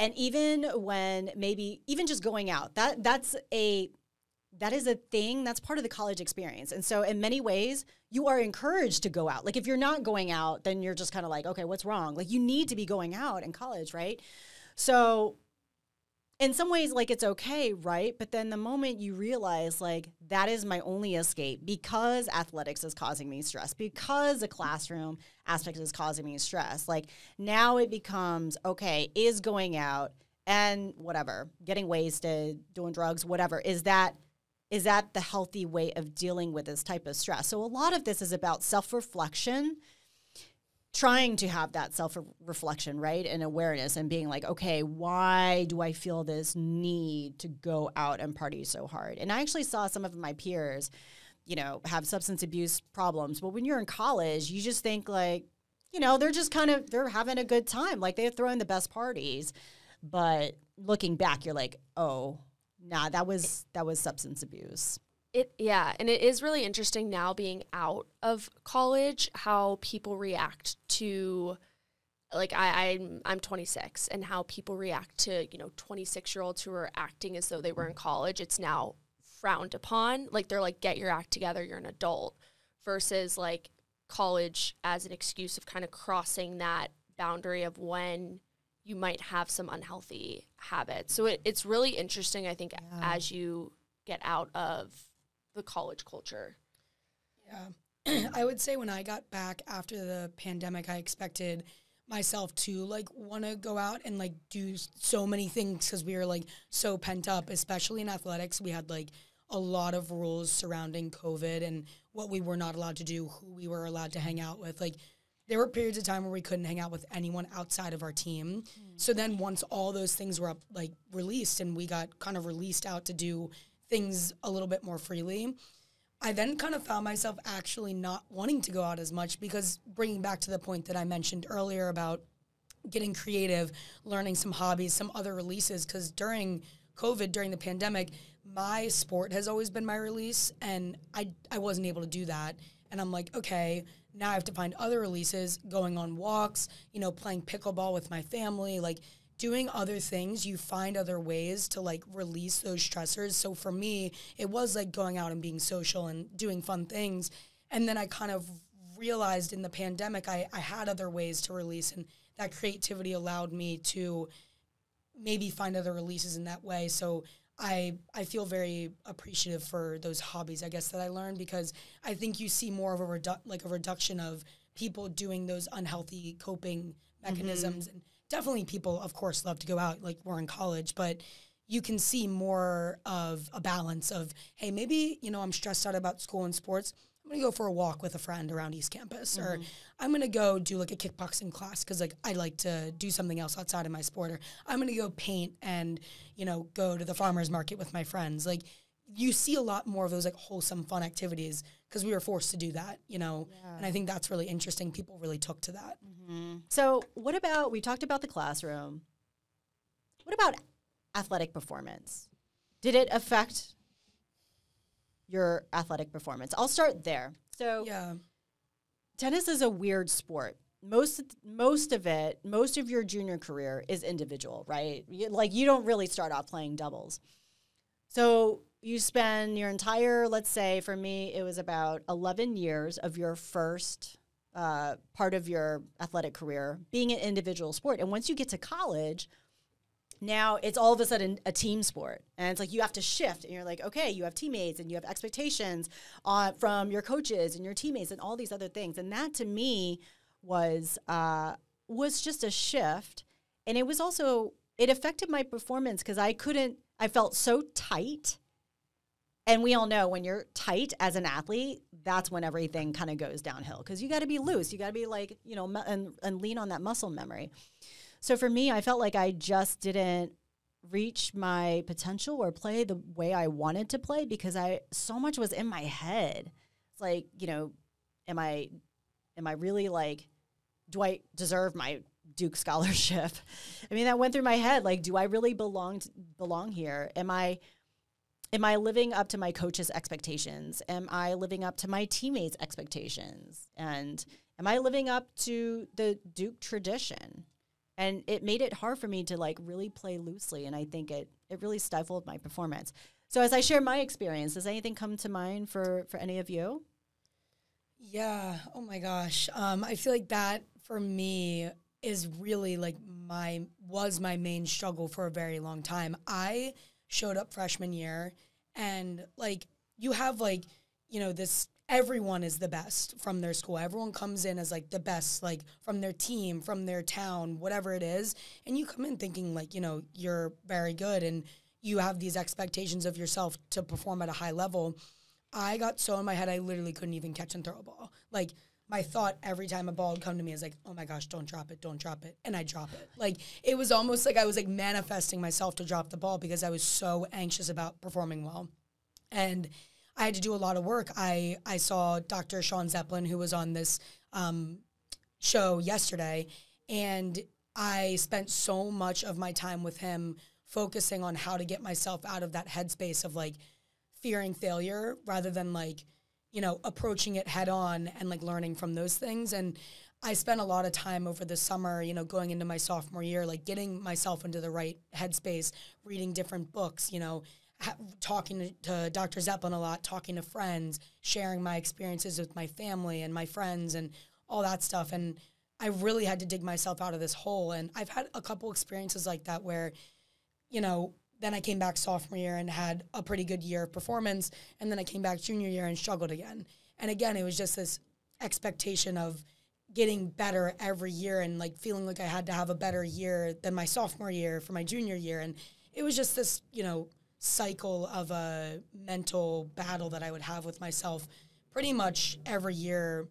And even when maybe even just going out, that is a thing, that's part of the college experience. And so in many ways, you are encouraged to go out. Like, if you're not going out, then you're just kind of like, okay, what's wrong? Like, you need to be going out in college, right? So in some ways, like, it's okay, right? But then the moment you realize, like, that is my only escape, because athletics is causing me stress, because the classroom aspect is causing me stress, like, now it becomes, okay, is going out and whatever, getting wasted, doing drugs, whatever, is that the healthy way of dealing with this type of stress? So a lot of this is about self-reflection, trying to have that self-reflection, right, and awareness, and being like, okay, why do I feel this need to go out and party so hard? And I actually saw some of my peers, you know, have substance abuse problems. But when you're in college, you just think like, you know, they're having a good time. Like, they're throwing the best parties. But looking back, you're like, oh, nah, that was substance abuse. And it is really interesting now being out of college how people react to, like, I'm 26, and how people react to, you know, 26-year-olds who are acting as though they were in college. It's now frowned upon. Like, they're like, get your act together, you're an adult, versus like college as an excuse of kind of crossing that boundary of when you might have some unhealthy habits. So it's really interesting, I think, as you get out of the college culture. Yeah. I would say when I got back after the pandemic, I expected myself to like want to go out and like do so many things because we were like so pent up, especially in athletics. We had like a lot of rules surrounding COVID and what we were not allowed to do, who we were allowed to hang out with. Like there were periods of time where we couldn't hang out with anyone outside of our team. So then once all those things were up, like released, and we got kind of released out to do things a little bit more freely, I then kind of found myself actually not wanting to go out as much because, bringing back to the point that I mentioned earlier about getting creative, learning some hobbies, some other releases, because during COVID, during the pandemic, my sport has always been my release, and I wasn't able to do that. And I'm like, okay, now I have to find other releases, going on walks, you know, playing pickleball with my family, like doing other things. You find other ways to like release those stressors. So for me, it was like going out and being social and doing fun things. And then I kind of realized in the pandemic, I had other ways to release, and that creativity allowed me to maybe find other releases in that way. So I feel very appreciative for those hobbies, I guess, that I learned, because I think you see more of a reduction of people doing those unhealthy coping mechanisms. Mm-hmm. And definitely people, of course, love to go out, like we're in college, but you can see more of a balance of, hey, maybe, you know, I'm stressed out about school and sports. I'm going to go for a walk with a friend around East Campus, mm-hmm. or I'm going to go do like a kickboxing class because like I like to do something else outside of my sport, or I'm going to go paint and, you know, go to the farmer's market with my friends. Like you see a lot more of those like wholesome fun activities because we were forced to do that, you know, yeah. And I think that's really interesting. People really took to that. Mm-hmm. So what about, we talked about the classroom. What about athletic performance? Did it affect your athletic performance? I'll start there. So yeah. Tennis is a weird sport. Most of your junior career is individual, right? You don't really start off playing doubles. So you spend your entire, let's say for me, it was about 11 years of your first part of your athletic career being an individual sport. And once you get to college, now it's all of a sudden a team sport, and it's like you have to shift, and you're like, okay, you have teammates, and you have expectations from your coaches and your teammates and all these other things. And that to me was just a shift, and it was also, it affected my performance because I felt so tight, and we all know when you're tight as an athlete, that's when everything kind of goes downhill because you got to be loose, you got to be like, you know, and lean on that muscle memory. So for me, I felt like I just didn't reach my potential or play the way I wanted to play because so much was in my head. It's like, you know, am I really like, do I deserve my Duke scholarship? I mean, that went through my head. Like, do I really belong here? Am I living up to my coach's expectations? Am I living up to my teammates' expectations? And am I living up to the Duke tradition? And it made it hard for me to like really play loosely. And I think it really stifled my performance. So as I share my experience, does anything come to mind for any of you? Yeah. Oh my gosh. I feel like that for me is really like was my main struggle for a very long time. I showed up freshman year, and like you have like, you know, this, everyone is the best from their school. Everyone comes in as like the best, like from their team, from their town, whatever it is. And you come in thinking like, you know, you're very good and you have these expectations of yourself to perform at a high level. I got so in my head, I literally couldn't even catch and throw a ball. Like my thought every time a ball would come to me is like, oh my gosh, don't drop it, don't drop it. And I drop it. Like it was almost like I was like manifesting myself to drop the ball because I was so anxious about performing well. And I had to do a lot of work. I saw Dr. Shawn Zeppelin, who was on this show yesterday, and I spent so much of my time with him focusing on how to get myself out of that headspace of like fearing failure rather than like, you know, approaching it head on and like learning from those things. And I spent a lot of time over the summer, you know, going into my sophomore year, like getting myself into the right headspace, reading different books, you know, talking to Dr. Zeppelin a lot, talking to friends, sharing my experiences with my family and my friends and all that stuff. And I really had to dig myself out of this hole. And I've had a couple experiences like that where, you know, then I came back sophomore year and had a pretty good year of performance. And then I came back junior year and struggled again. And again, it was just this expectation of getting better every year and like feeling like I had to have a better year than my sophomore year for my junior year. And it was just this, you know, cycle of a mental battle that I would have with myself pretty much every year.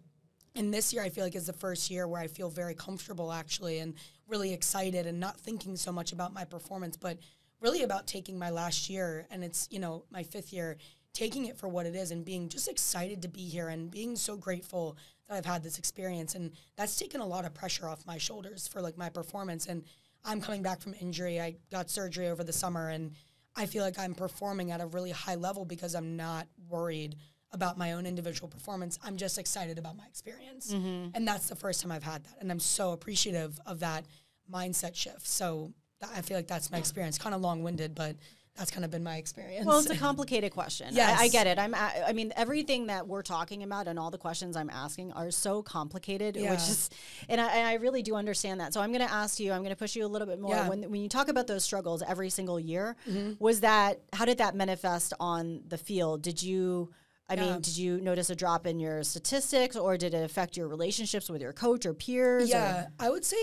And this year I feel like is the first year where I feel very comfortable actually and really excited and not thinking so much about my performance, but really about taking my last year, and it's, you know, my fifth year, taking it for what it is and being just excited to be here and being so grateful that I've had this experience. And that's taken a lot of pressure off my shoulders for like my performance. And I'm coming back from injury. I got surgery over the summer and I feel like I'm performing at a really high level because I'm not worried about my own individual performance. I'm just excited about my experience. Mm-hmm. And that's the first time I've had that. And I'm so appreciative of that mindset shift. So I feel like that's my experience. Kind of long-winded, but that's kind of been my experience. Well, it's a complicated question. Yes. I get it. I mean, everything that we're talking about and all the questions I'm asking are so complicated, yeah. which is, and I really do understand that. So I'm going to ask you, I'm going to push you a little bit more. Yeah. When you talk about those struggles every single year, mm-hmm. How did that manifest on the field? Did you notice a drop in your statistics, or did it affect your relationships with your coach or peers? Yeah, I would say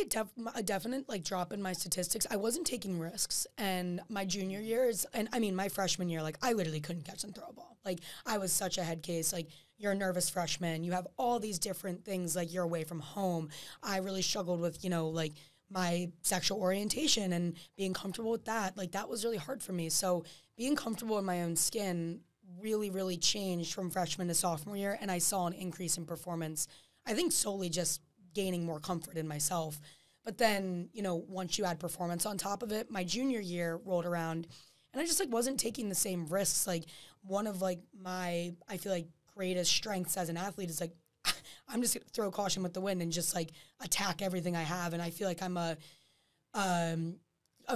a definite drop in my statistics. I wasn't taking risks, and my junior years, and I mean my freshman year, I literally couldn't catch and throw a ball. I was such a head case. You're a nervous freshman. You have all these different things. You're away from home. I really struggled with my sexual orientation and being comfortable with that. That was really hard for me. So being comfortable in my own skin really, really changed from freshman to sophomore year, and I saw an increase in performance, I think solely just gaining more comfort in myself. But then, once you add performance on top of it, my junior year rolled around, and I just, wasn't taking the same risks. One of, my, I feel like, greatest strengths as an athlete is, I'm just going to throw caution with the wind and just, attack everything I have, and I feel like I'm a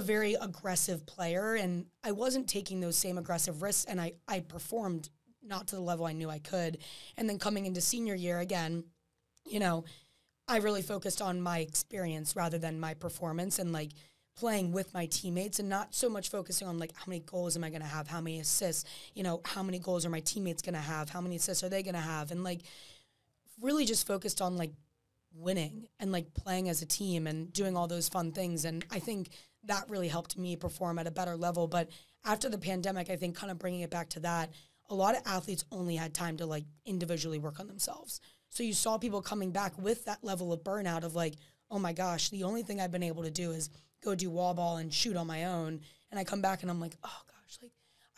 very aggressive player, and I wasn't taking those same aggressive risks, and I performed not to the level I knew I could. And then coming into senior year again, I really focused on my experience rather than my performance, and playing with my teammates and not so much focusing on how many goals am I going to have, how many assists, how many goals are my teammates going to have, how many assists are they going to have, and really just focused on winning and playing as a team and doing all those fun things. And I think that really helped me perform at a better level. But after the pandemic, I think kind of bringing it back to that, a lot of athletes only had time to individually work on themselves. So you saw people coming back with that level of burnout of oh my gosh, the only thing I've been able to do is go do wall ball and shoot on my own. And I come back and I'm oh gosh,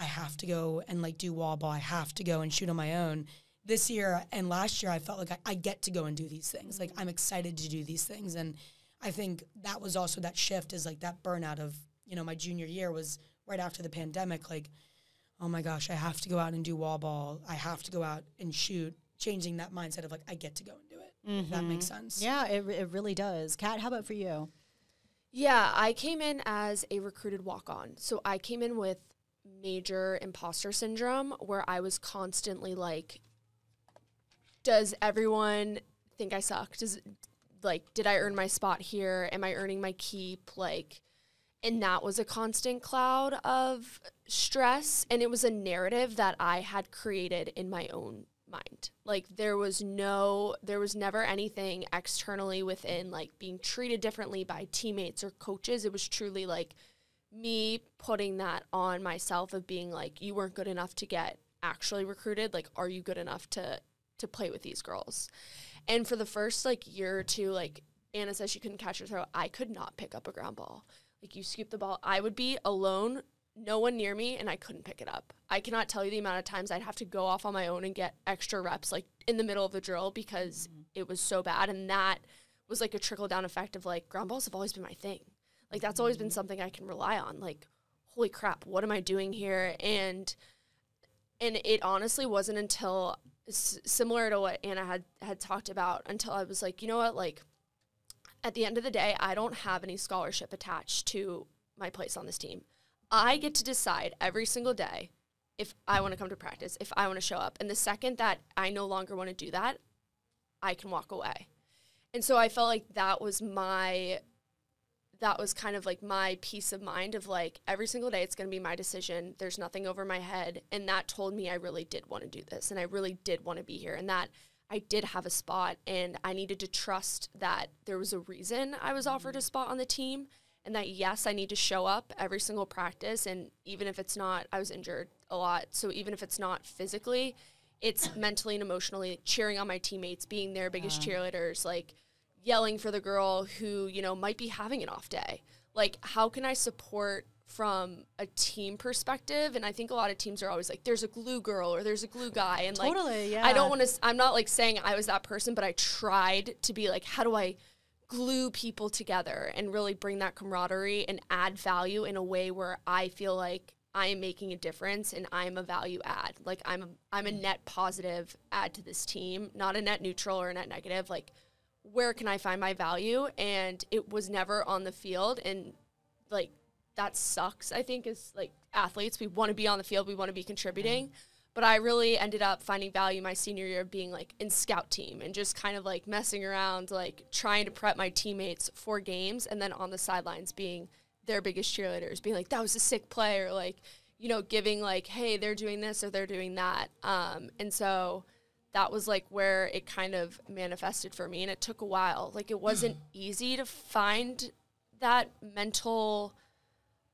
I have to go and do wall ball. I have to go and shoot on my own. This year and last year, I felt like I get to go and do these things. I'm excited to do these things. And I think that was also that shift is that burnout of, my junior year was right after the pandemic, oh my gosh, I have to go out and do wall ball. I have to go out and shoot, changing that mindset of I get to go and do it. Mm-hmm. If that makes sense. Yeah, it really does. Kat, how about for you? Yeah, I came in as a recruited walk-on. So I came in with major imposter syndrome where I was constantly does everyone think I suck? Did I earn my spot here? Am I earning my keep? And that was a constant cloud of stress. And it was a narrative that I had created in my own mind. There was never anything externally within, being treated differently by teammates or coaches. It was truly, me putting that on myself of being, you weren't good enough to get actually recruited. Are you good enough to play with these girls? And for the first, year or two, Anna says she couldn't catch her throw. I could not pick up a ground ball. You scoop the ball. I would be alone, no one near me, and I couldn't pick it up. I cannot tell you the amount of times I'd have to go off on my own and get extra reps, in the middle of the drill because mm-hmm. it was so bad. And that was, a trickle-down effect of, ground balls have always been my thing. That's mm-hmm. always been something I can rely on. Holy crap, what am I doing here? And it honestly wasn't until – similar to what Anna had talked about until I was at the end of the day, I don't have any scholarship attached to my place on this team. I get to decide every single day if I want to come to practice, if I want to show up. And the second that I no longer want to do that, I can walk away. And so I felt like that was kind of my peace of mind of every single day it's going to be my decision. There's nothing over my head. And that told me I really did want to do this and I really did want to be here. And that I did have a spot, and I needed to trust that there was a reason I was offered a spot on the team, and that, yes, I need to show up every single practice, and even if it's not, I was injured a lot, so even if it's not physically, it's mentally and emotionally cheering on my teammates, being their biggest cheerleaders, like yelling for the girl who, you know, might be having an off day. Like, how can I support from a team perspective? And I think a lot of teams are always like, there's a glue girl or there's a glue guy. And I don't want to, I'm not like saying I was that person, but I tried to be like, how do I glue people together and really bring that camaraderie and add value in a way where I feel like I am making a difference and I'm a value add. Like, I'm a net positive add to this team, not a net neutral or a net negative. Like, where can I find my value? And it was never on the field. And like, that sucks, I think, as like athletes. We want to be on the field. We want to be contributing. But I really ended up finding value my senior year of being like in scout team and just kind of like messing around, like trying to prep my teammates for games, and then on the sidelines being their biggest cheerleaders, being like, that was a sick play, or like, you know, giving like, hey, they're doing this or they're doing that. And so that was like where it kind of manifested for me. And it took a while. Like, it wasn't easy to find that mental,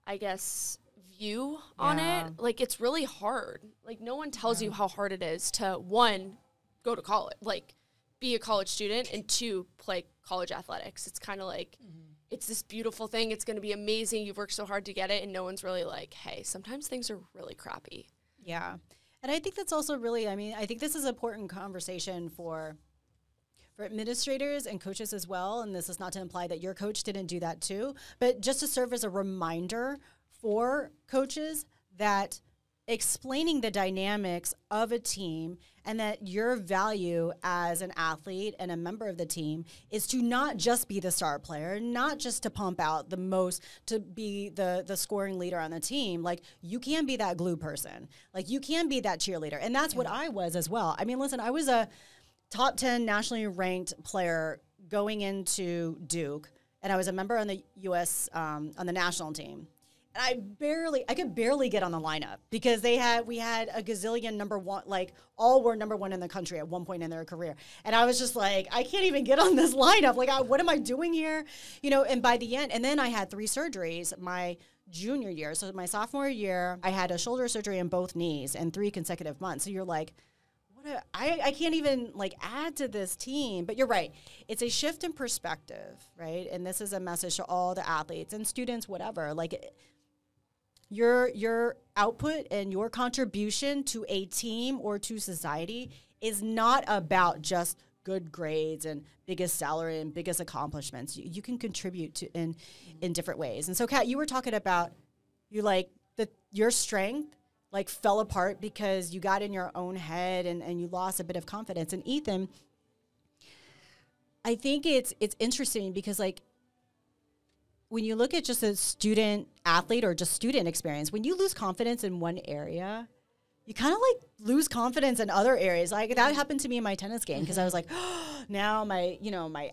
I guess, view on it. Like, it's really hard. Like, no one tells you how hard it is to, one, go to college, like be a college student, and two, play college athletics. It's kind of like, it's this beautiful thing. It's going to be amazing. You've worked so hard to get it. And no one's really like, hey, sometimes things are really crappy. Yeah. And I think that's also really, I mean, I think this is an important conversation for administrators and coaches as well. And this is not to imply that your coach didn't do that too, but just to serve as a reminder for coaches that explaining the dynamics of a team and that your value as an athlete and a member of the team is to not just be the star player, not just to pump out the most, to be the scoring leader on the team. Like, you can be that glue person. Like, you can be that cheerleader. And that's what I was as well. I mean, listen, I was a top 10 nationally ranked player going into Duke, and I was a member on the U.S. On the national team. And I could barely get on the lineup because we had a gazillion number one, like all were number one in the country at one point in their career. And I was just like, I can't even get on this lineup. Like, what am I doing here? You know, and by the end, and then I had 3 surgeries my junior year. So my sophomore year, I had a shoulder surgery in both knees in 3 consecutive months. So you're like, I can't even like add to this team. But you're right. It's a shift in perspective, right? And this is a message to all the athletes and students, whatever. Like, your output and your contribution to a team or to society is not about just good grades and biggest salary and biggest accomplishments. You can contribute to in different ways. And so, Kat, you were talking about your strength like fell apart because you got in your own head and you lost a bit of confidence. And Ethan, I think it's interesting because like, when you look at just a student athlete or just student experience, when you lose confidence in one area, you kind of like lose confidence in other areas. Like that happened to me in my tennis game because I was like, oh, now my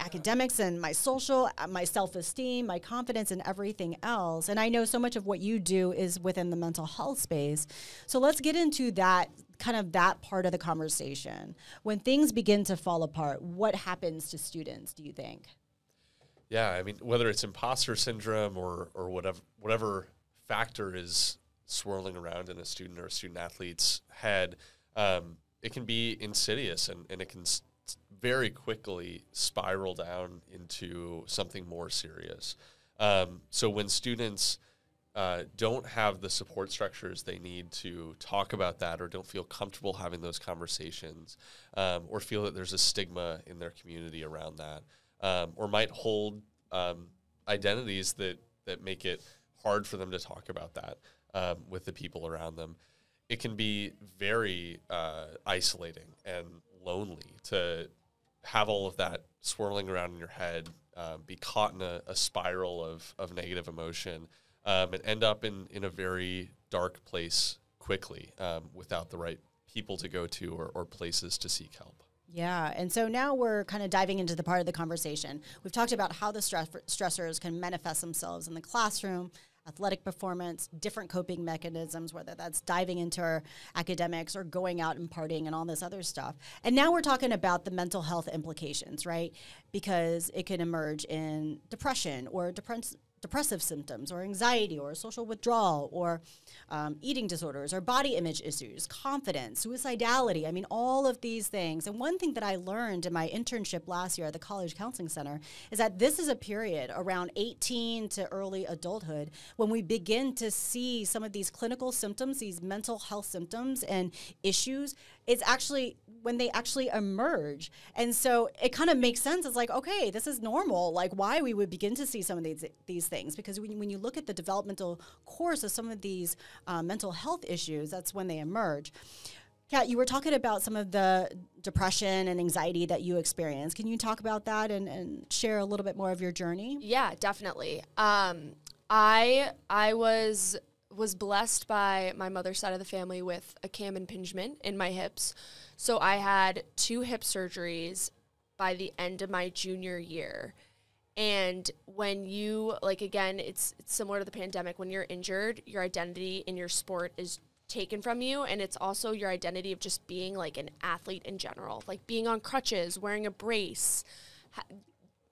academics and my social, my self-esteem, my confidence and everything else. And I know so much of what you do is within the mental health space. So let's get into that kind of that part of the conversation. When things begin to fall apart, what happens to students, do you think? Yeah, I mean, whether it's imposter syndrome or whatever factor is swirling around in a student or a student athlete's head, it can be insidious and it can very quickly spiral down into something more serious. So when students don't have the support structures they need to talk about that or don't feel comfortable having those conversations or feel that there's a stigma in their community around that, or might hold identities that make it hard for them to talk about that with the people around them. It can be very isolating and lonely to have all of that swirling around in your head, be caught in a spiral of negative emotion, and end up in a very dark place quickly without the right people to go to or places to seek help. Yeah, and so now we're kind of diving into the part of the conversation. We've talked about how the stressors can manifest themselves in the classroom, athletic performance, different coping mechanisms, whether that's diving into academics or going out and partying and all this other stuff. And now we're talking about the mental health implications, right? Because it can emerge in depression or depressive symptoms or anxiety or social withdrawal or eating disorders or body image issues, confidence, suicidality. I mean, all of these things. And one thing that I learned in my internship last year at the College Counseling Center is that this is a period around 18 to early adulthood when we begin to see some of these clinical symptoms, these mental health symptoms and issues. It's actually when they actually emerge. And so it kind of makes sense. It's like, okay, this is normal. Like why we would begin to see some of these things, because when you look at the developmental course of some of these mental health issues, that's when they emerge. Kat, you were talking about some of the depression and anxiety that you experience. Can you talk about that and share a little bit more of your journey? Yeah, definitely. I was blessed by my mother's side of the family with a cam impingement in my hips. So I had 2 hip surgeries by the end of my junior year. And when you, like, again, it's similar to the pandemic. When you're injured, your identity in your sport is taken from you, and it's also your identity of just being, like, an athlete in general. Like, being on crutches, wearing a brace.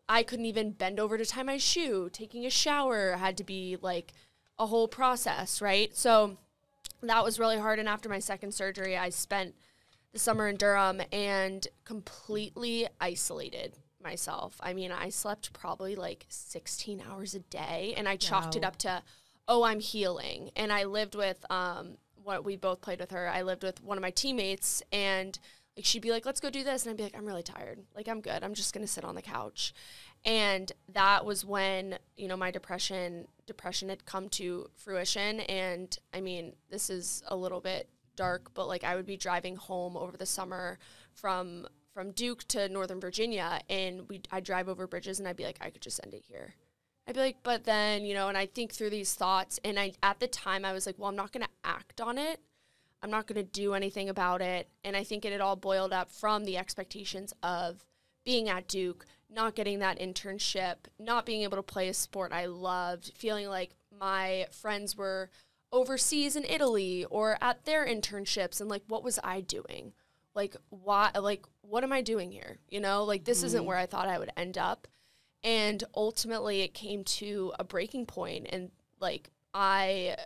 I couldn't even bend over to tie my shoe. Taking a shower had to be, like, a whole process, right? So that was really hard. And after my second surgery, I spent the summer in Durham and completely isolated myself. I mean, I slept probably like 16 hours a day, and I chalked it up to, oh, I'm healing. And I lived with what we both played with her. I lived with one of my teammates, and like she'd be like, let's go do this. And I'd be like, I'm really tired. Like, I'm good. I'm just going to sit on the couch. And that was when, you know, my depression had come to fruition. And I mean, this is a little bit dark, but like I would be driving home over the summer from Duke to Northern Virginia, and I'd drive over bridges, and I'd be like, I could just end it here. I'd be like, but then, you know, and I think through these thoughts, and at the time I was like, well, I'm not going to act on it. I'm not going to do anything about it. And I think it had all boiled up from the expectations of being at Duke, not getting that internship, not being able to play a sport I loved, feeling like my friends were overseas in Italy or at their internships, and like, what was I doing? Like, why? Like, what am I doing here? You know, like, this isn't where I thought I would end up. And ultimately it came to a breaking point, and like I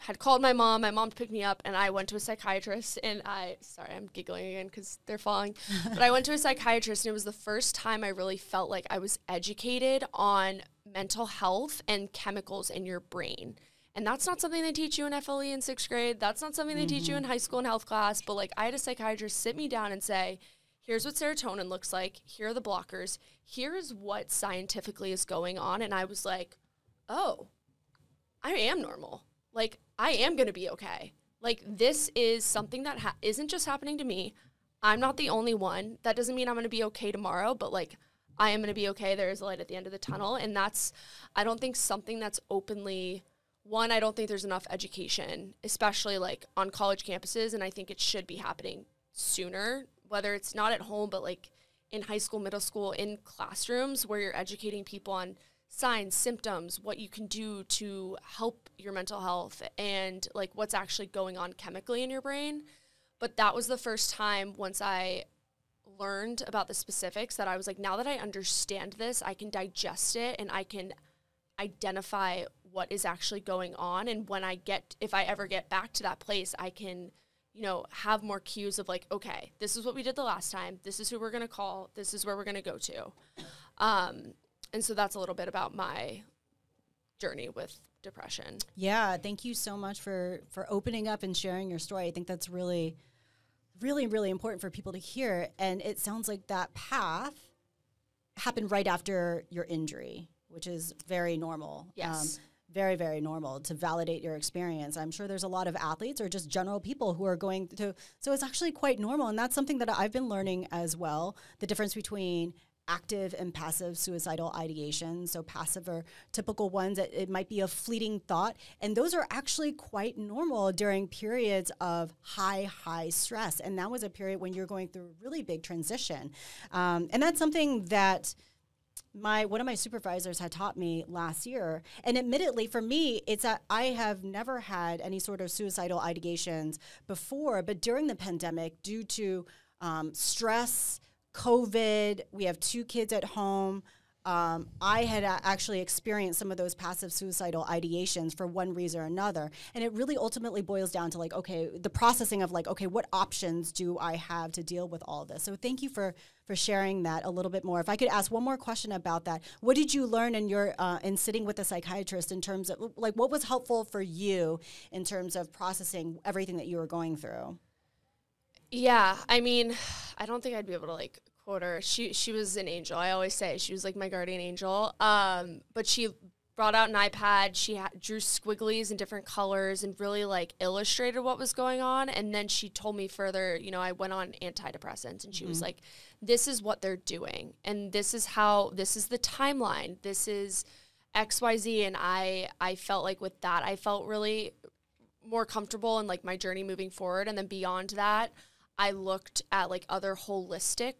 had called my mom picked me up, and I went to a psychiatrist, and sorry, I'm giggling again because they're falling, but I went to a psychiatrist, and it was the first time I really felt like I was educated on mental health and chemicals in your brain. And that's not something they teach you in FLE in 6th grade. That's not something they teach you in high school and health class. But like, I had a psychiatrist sit me down and say, here's what serotonin looks like. Here are the blockers. Here's what scientifically is going on. And I was like, oh, I am normal. Like, I am going to be okay. Like, this is something that isn't just happening to me. I'm not the only one. That doesn't mean I'm going to be okay tomorrow, but, like, I am going to be okay. There is a light at the end of the tunnel. And that's, I don't think something that's openly, one, I don't think there's enough education, especially, like, on college campuses. And I think it should be happening sooner, whether it's not at home, but, like, in high school, middle school, in classrooms where you're educating people on signs, symptoms, what you can do to help your mental health, and like what's actually going on chemically in your brain. But that was the first time, once I learned about the specifics, that I was like, now that I understand this, I can digest it and I can identify what is actually going on. And when I get, if I ever get back to that place, I can, you know, have more cues of like, okay, this is what we did the last time. This is who we're going to call. This is where we're going to go to. And so that's a little bit about my journey with depression. Yeah, thank you so much for opening up and sharing your story. I think that's really, really, really important for people to hear. And it sounds like that path happened right after your injury, which is very normal. Yes. Very, very normal to validate your experience. I'm sure there's a lot of athletes or just general people who are going to, so it's actually quite normal. And that's something that I've been learning as well, the difference between active and passive suicidal ideation. So passive are typical ones that it might be a fleeting thought. And those are actually quite normal during periods of high stress. And that was a period when you're going through a really big transition. And that's something that one of my supervisors had taught me last year. And admittedly, for me, it's that I have never had any sort of suicidal ideations before. But during the pandemic, due to stress, COVID, we have 2 kids at home. I had actually experienced some of those passive suicidal ideations for one reason or another. And it really ultimately boils down to the processing of what options do I have to deal with all this? So thank you for sharing that a little bit more. If I could ask one more question about that, what did you learn in your, in sitting with a psychiatrist in terms of what was helpful for you in terms of processing everything that you were going through? Yeah. I mean, I don't think I'd be able to quote her. She was an angel. I always say she was like my guardian angel. But she brought out an iPad. She drew squigglies in different colors and really illustrated what was going on. And then she told me further, I went on antidepressants, and she was like, this is what they're doing. And this is how, this is the timeline. This is XYZ. And I felt with that, I felt really more comfortable in my journey moving forward. And then beyond that, I looked at other holistic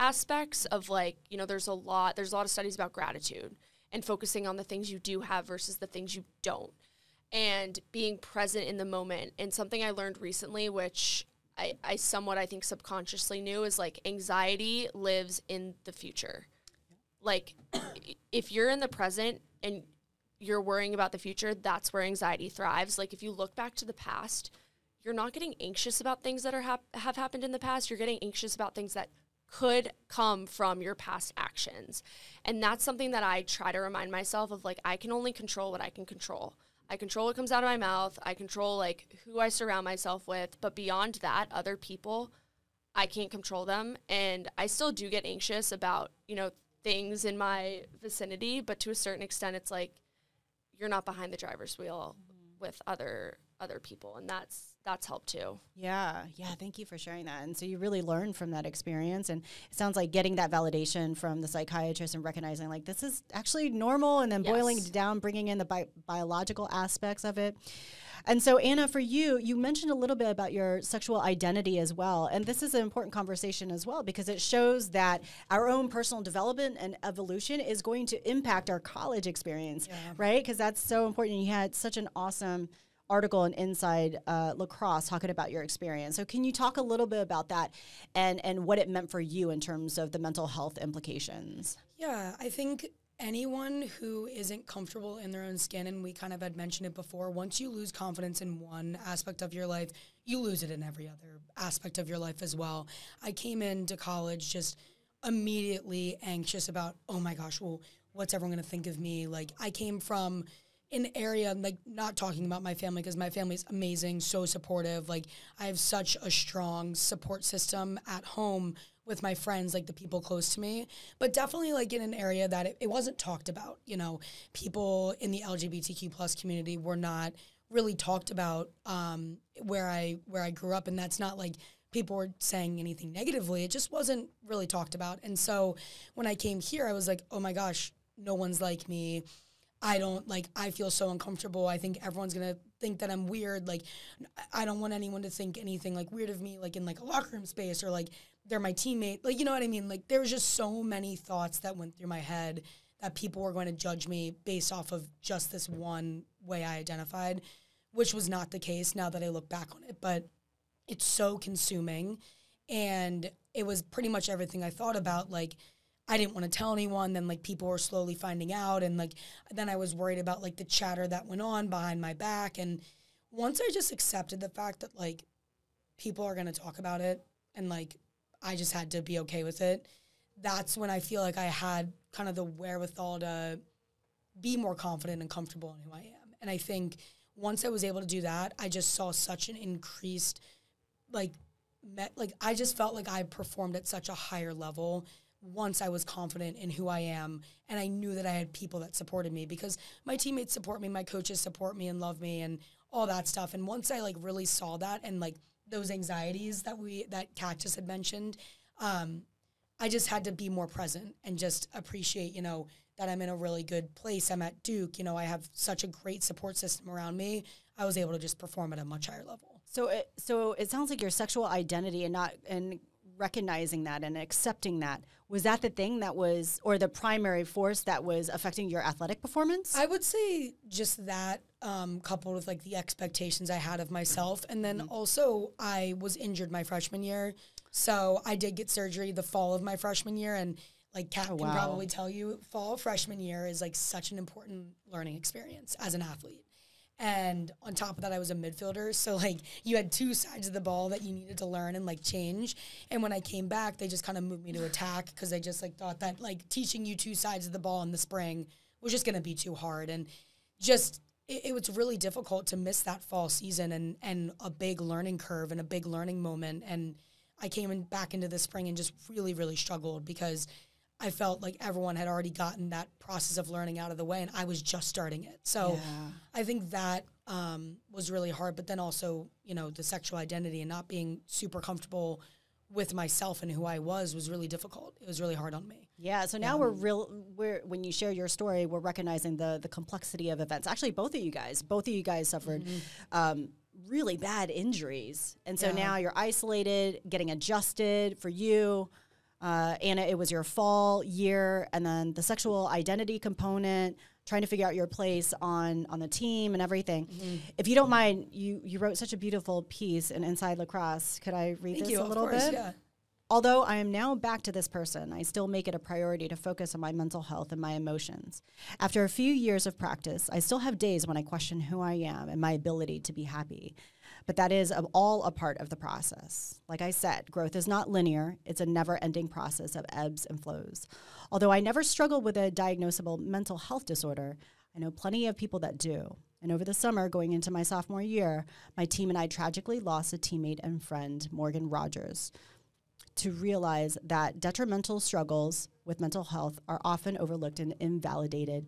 aspects of there's a lot of studies about gratitude and focusing on the things you do have versus the things you don't, and being present in the moment. And something I learned recently, which I somewhat, I think, subconsciously knew, is anxiety lives in the future. If you're in the present and you're worrying about the future, that's where anxiety thrives. If you look back to the past, you're not getting anxious about things that have happened in the past. You're getting anxious about things that could come from your past actions. And that's something that I try to remind myself of, I can only control what I can control. I control what comes out of my mouth. I control, who I surround myself with. But beyond that, other people, I can't control them. And I still do get anxious about, things in my vicinity. But to a certain extent, it's you're not behind the driver's wheel with other people, and that's helped too. Yeah, thank you for sharing that. And so you really learned from that experience, and it sounds like getting that validation from the psychiatrist and recognizing this is actually normal, and then boiling it down, bringing in the biological aspects of it. And so, Anna, for you, you mentioned a little bit about your sexual identity as well. And this is an important conversation as well, because it shows that our own personal development and evolution is going to impact our college experience, right? Because that's so important. You had such an awesome article in Inside Lacrosse talking about your experience. So can you talk a little bit about that and what it meant for you in terms of the mental health implications? Yeah, I think anyone who isn't comfortable in their own skin, and we kind of had mentioned it before, once you lose confidence in one aspect of your life, you lose it in every other aspect of your life as well. I came into college just immediately anxious about, oh my gosh, well, what's everyone going to think of me? I came from an area, not talking about my family, because my family is amazing, so supportive. I have such a strong support system at home with my friends, the people close to me, but definitely in an area that it wasn't talked about. People in the LGBTQ plus community were not really talked about where I grew up, and that's not people were saying anything negatively. It just wasn't really talked about. And so when I came here, I was like, oh my gosh, no one's like me. I don't I feel so uncomfortable. I think everyone's gonna think that I'm weird. I don't want anyone to think anything weird of me, in a locker room space, or they're my teammate. You know what I mean? There was just so many thoughts that went through my head that people were going to judge me based off of just this one way I identified, which was not the case now that I look back on it. But it's so consuming, and it was pretty much everything I thought about. I didn't want to tell anyone, then people were slowly finding out, and then I was worried about the chatter that went on behind my back. And once I just accepted the fact that people are going to talk about it, and I just had to be okay with it, that's when I feel I had kind of the wherewithal to be more confident and comfortable in who I am. And I think once I was able to do that, I just saw such an increased I just felt I performed at such a higher level once I was confident in who I am, and I knew that I had people that supported me, because my teammates support me, my coaches support me and love me and all that stuff. And once I really saw that, and those anxieties that Kat just had mentioned, I just had to be more present and just appreciate, that I'm in a really good place. I'm at Duke, I have such a great support system around me. I was able to just perform at a much higher level. So it sounds like your sexual identity and recognizing that and accepting that, was that the thing that was, or the primary force that was affecting your athletic performance? I would say just that, coupled with like the expectations I had of myself. And then also I was injured my freshman year. So I did get surgery the fall of my freshman year. And like Kat can probably tell you, fall freshman year is like such an important learning experience as an athlete. And on top of that, I was a midfielder. So, like, you had two sides of the ball that you needed to learn and, like, change. And when I came back, they just kind of moved me to attack because they just, like, thought that, like, teaching you two sides of the ball in the spring was just going to be too hard. And just it was really difficult to miss that fall season and a big learning curve and a big learning moment. And I came in back into the spring and just really, really struggled because I felt like everyone had already gotten that process of learning out of the way, and I was just starting it. So I think that was really hard, but then also, you know, the sexual identity and not being super comfortable with myself and who I was really difficult. It was really hard on me. Yeah, so now we're when you share your story, we're recognizing the complexity of events. Actually, both of you guys suffered really bad injuries. And so now you're isolated, getting adjusted for you. Anna, it was your fall year, and then the sexual identity component, trying to figure out your place on the team and everything. Mm-hmm. If you don't mind, you wrote such a beautiful piece in Inside Lacrosse. Could I read this a little bit? Thank you, of course, yeah. Although I am now back to this person, I still make it a priority to focus on my mental health and my emotions. After a few years of practice, I still have days when I question who I am and my ability to be happy. But that is all a part of the process. Like I said, growth is not linear. It's a never-ending process of ebbs and flows. Although I never struggled with a diagnosable mental health disorder, I know plenty of people that do. And over the summer, going into my sophomore year, my team and I tragically lost a teammate and friend, Morgan Rogers. To realize that detrimental struggles with mental health are often overlooked and invalidated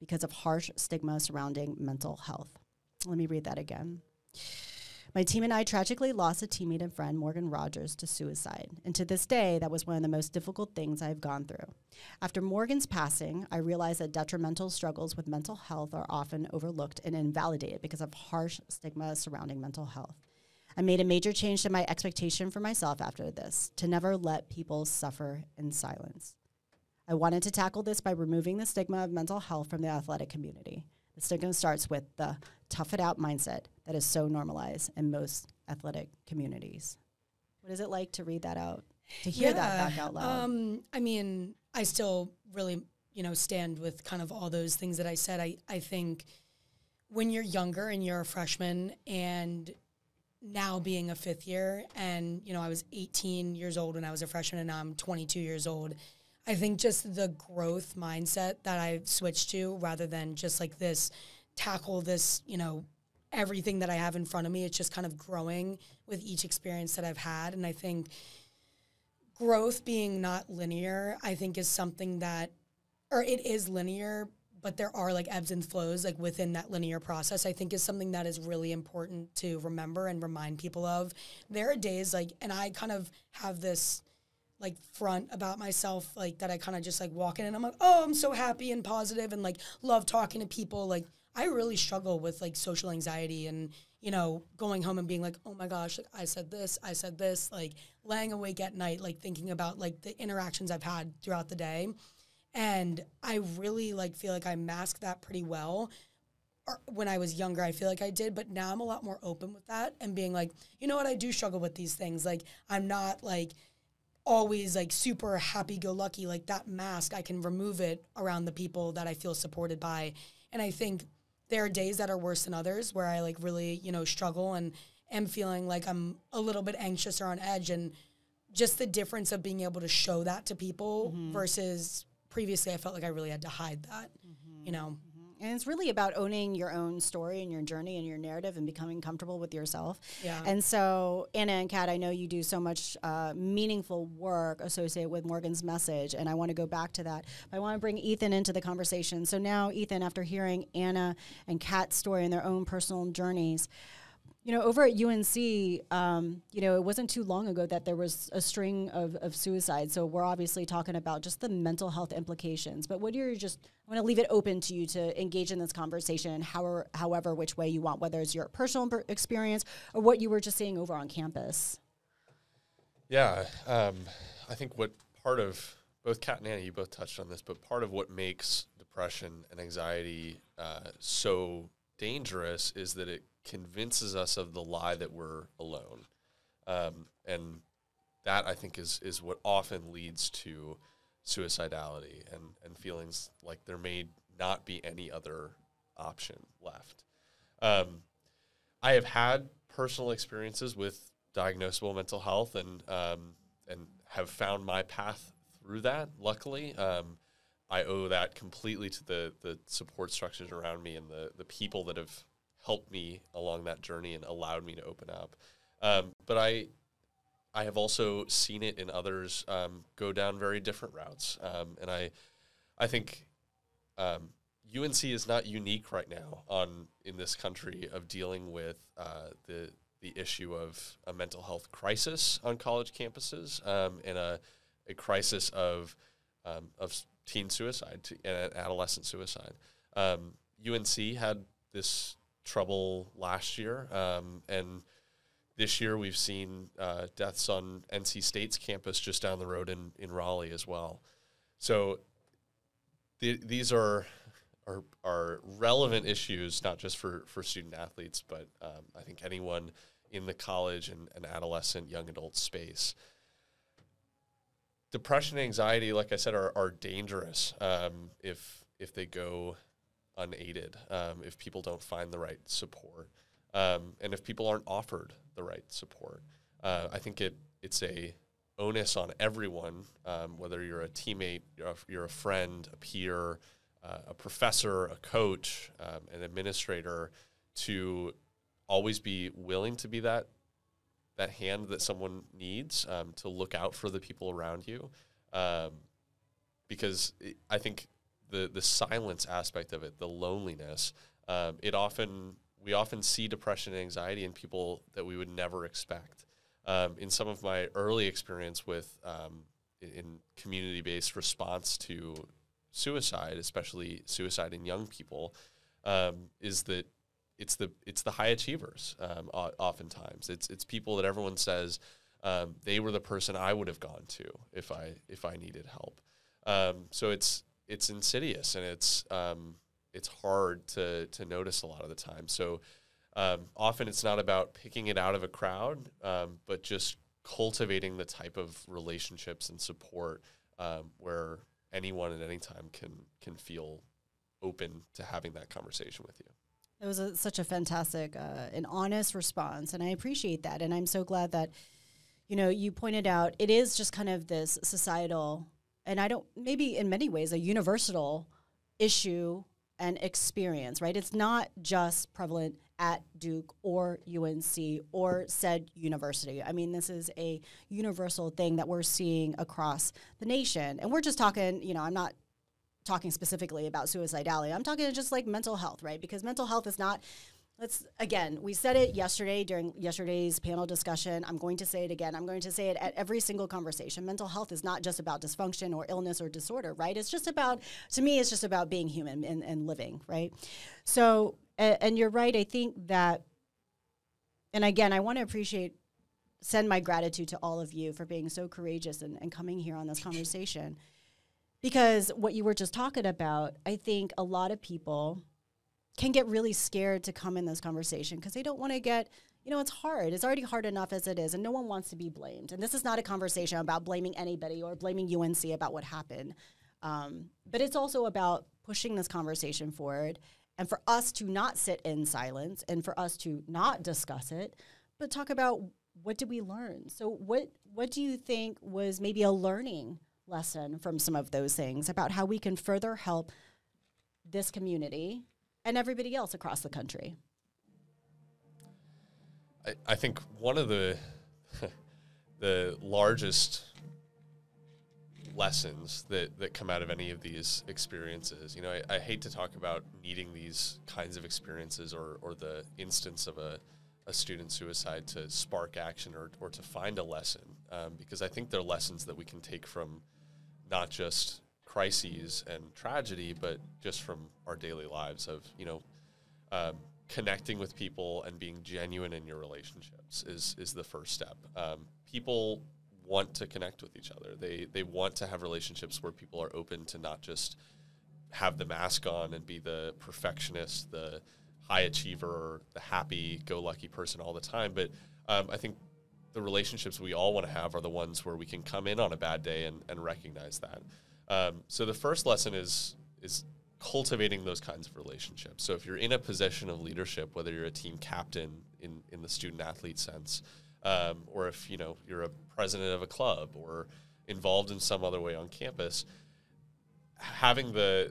because of harsh stigma surrounding mental health. Let me read that again. My team and I tragically lost a teammate and friend, Morgan Rogers, to suicide. And to this day, that was one of the most difficult things I've gone through. After Morgan's passing, I realized that detrimental struggles with mental health are often overlooked and invalidated because of harsh stigma surrounding mental health. I made a major change to my expectation for myself after this, to never let people suffer in silence. I wanted to tackle this by removing the stigma of mental health from the athletic community. The stigma starts with the tough it out mindset that is so normalized in most athletic communities. What is it like to read that out, to hear that back out loud? I mean, I still really, stand with kind of all those things that I said. I think when you're younger and you're a freshman, and now being a fifth year, and, I was 18 years old when I was a freshman, and now I'm 22 years old. I think just the growth mindset that I've switched to, rather than just like this, tackle this, everything that I have in front of me, it's just kind of growing with each experience that I've had. And I think growth being not linear, I think is something that, or it is linear, but there are like ebbs and flows like within that linear process, I think is something that is really important to remember and remind people of. There are days like, and I kind of have this like front about myself, like that I kind of just like walk in and I'm like, oh, I'm so happy and positive and like love talking to people. Like I really struggle with like social anxiety and, going home and being like, oh my gosh, like, I said this, like laying awake at night, like thinking about like the interactions I've had throughout the day. And I really like feel like I masked that pretty well. When I was younger, I feel like I did, but now I'm a lot more open with that and being like, you know what, I do struggle with these things. Like I'm not like always like super happy-go-lucky, like that mask, I can remove it around the people that I feel supported by. And I think there are days that are worse than others where I like really, struggle and am feeling like I'm a little bit anxious or on edge. And just the difference of being able to show that to people versus previously I felt like I really had to hide that, And it's really about owning your own story and your journey and your narrative and becoming comfortable with yourself. Yeah. And so, Anna and Kat, I know you do so much meaningful work associated with Morgan's Message, and I want to go back to that. But I want to bring Ethan into the conversation. So now, Ethan, after hearing Anna and Kat's story and their own personal journeys, over at UNC, it wasn't too long ago that there was a string of suicides. So we're obviously talking about just the mental health implications. But I want to leave it open to you to engage in this conversation, however which way you want, whether it's your personal experience or what you were just seeing over on campus. Yeah. I think what part of both Kat and Anna, you both touched on this, but part of what makes depression and anxiety so dangerous is that it convinces us of the lie that we're alone. And that, I think, is what often leads to suicidality and feelings like there may not be any other option left. I have had personal experiences with diagnosable mental health and have found my path through that, luckily. I owe that completely to the support structures around me and the people that have helped me along that journey and allowed me to open up. But I have also seen it in others go down very different routes. And I think UNC is not unique right now in this country of dealing with the issue of a mental health crisis on college campuses and a crisis of teen suicide and adolescent suicide. UNC had this trouble last year, and this year we've seen deaths on NC State's campus just down the road in Raleigh as well. So these are relevant issues, not just for student-athletes, but I think anyone in the college and adolescent, young adult space. Depression and anxiety, like I said, are dangerous if they go unaided, if people don't find the right support, and if people aren't offered the right support. I think it's a onus on everyone, whether you're a teammate, you're a friend, a peer, a professor, a coach, an administrator, to always be willing to be that hand that someone needs, to look out for the people around you. Because I think the silence aspect of it, the loneliness, we often see depression and anxiety in people that we would never expect. In some of my early experience with in community-based response to suicide, especially suicide in young people, is that it's the high achievers. Oftentimes, it's people that everyone says they were the person I would have gone to if I needed help. So it's insidious, and it's hard to notice a lot of the time. So often it's not about picking it out of a crowd, but just cultivating the type of relationships and support where anyone at any time can feel open to having that conversation with you. It was such a fantastic and honest response, and I appreciate that. And I'm so glad that, you pointed out it is just kind of this societal, and maybe in many ways a universal issue and experience, right? It's not just prevalent at Duke or UNC or said university. I mean, this is a universal thing that we're seeing across the nation. And we're just talking, I'm not talking specifically about suicidality. I'm talking just like mental health, right? Because mental health is not, we said it yesterday during yesterday's panel discussion. I'm going to say it again. I'm going to say it at every single conversation. Mental health is not just about dysfunction or illness or disorder, right? It's just about being human and living, right? So, and you're right. I think that, and again, I want to send my gratitude to all of you for being so courageous and coming here on this conversation. Because what you were just talking about, I think a lot of people can get really scared to come in this conversation because they don't want to get, it's hard. It's already hard enough as it is, and no one wants to be blamed. And this is not a conversation about blaming anybody or blaming UNC about what happened. But it's also about pushing this conversation forward and for us to not sit in silence and for us to not discuss it, but talk about what did we learn? So what do you think was maybe a learning lesson from some of those things about how we can further help this community and everybody else across the country? I think one of the the largest lessons that come out of any of these experiences, I hate to talk about needing these kinds of experiences or the instance of a student suicide to spark action or to find a lesson, because I think they're lessons that we can take from not just crises and tragedy, but just from our daily lives of, connecting with people and being genuine in your relationships is the first step. People want to connect with each other. They want to have relationships where people are open to not just have the mask on and be the perfectionist, the high achiever, the happy-go-lucky person all the time. But I think the relationships we all want to have are the ones where we can come in on a bad day and recognize that. So the first lesson is cultivating those kinds of relationships. So if you're in a position of leadership, whether you're a team captain in the student-athlete sense, or if you're a president of a club or involved in some other way on campus, having the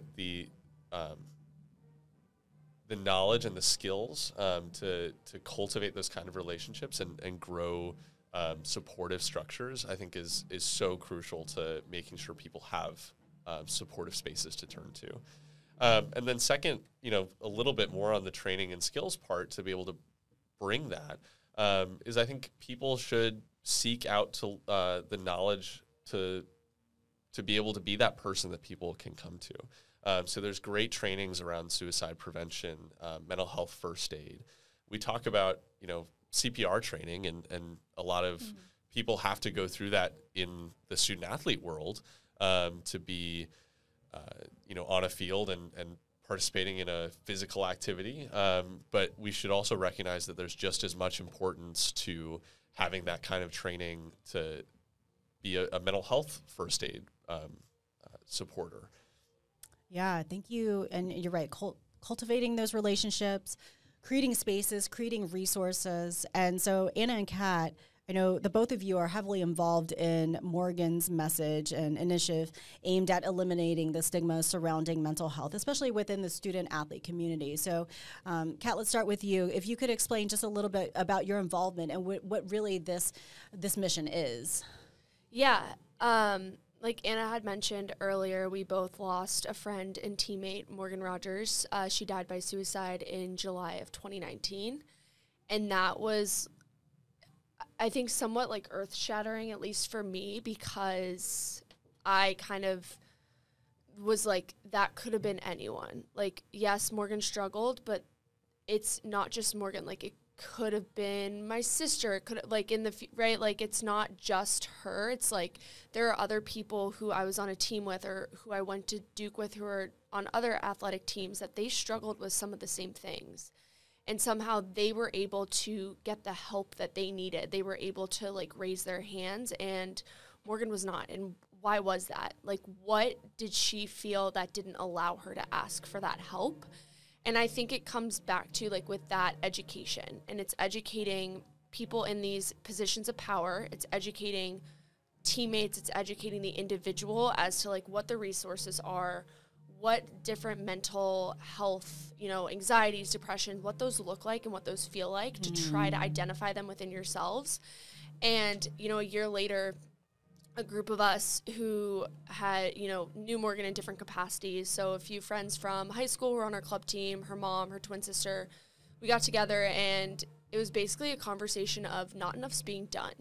knowledge and the skills to cultivate those kind of relationships and grow supportive structures, I think is so crucial to making sure people have supportive spaces to turn to. And then second, a little bit more on the training and skills part to be able to bring that. Is I think people should seek out to the knowledge to be able to be that person that people can come to. So there's great trainings around suicide prevention, mental health first aid. We talk about CPR training, and a lot of mm-hmm. people have to go through that in the student-athlete world to be on a field and participating in a physical activity, but we should also recognize that there's just as much importance to having that kind of training to be a mental health first aid supporter. Yeah, thank you. And you're right, cultivating those relationships, creating spaces, creating resources. And so Anna and Kat, I know the both of you are heavily involved in Morgan's Message, an initiative aimed at eliminating the stigma surrounding mental health, especially within the student-athlete community. So, Kat, let's start with you. If you could explain just a little bit about your involvement and what really this mission is. Yeah, like Anna had mentioned earlier, we both lost a friend and teammate, Morgan Rogers. She died by suicide in July of 2019, and that was, I think, somewhat like earth-shattering, at least for me, because I kind of was like, that could have been anyone. Like, yes, Morgan struggled, but it's not just Morgan. Like, it could have been my sister. It could have, like, right? Like, it's not just her. It's like there are other people who I was on a team with or who I went to Duke with who are on other athletic teams that they struggled with some of the same things. And somehow they were able to get the help that they needed. They were able to, like, raise their hands, and Morgan was not. And why was that? Like, what did she feel that didn't allow her to ask for that help? And I think it comes back to, like, with that education. And it's educating people in these positions of power. It's educating teammates. It's educating the individual as to, like, what the resources are, what different mental health, anxieties, depression, what those look like and what those feel like, to try to identify them within yourselves. And, a year later, a group of us who had, knew Morgan in different capacities. So a few friends from high school were on our club team, her mom, her twin sister. We got together, and it was basically a conversation of not enough's being done.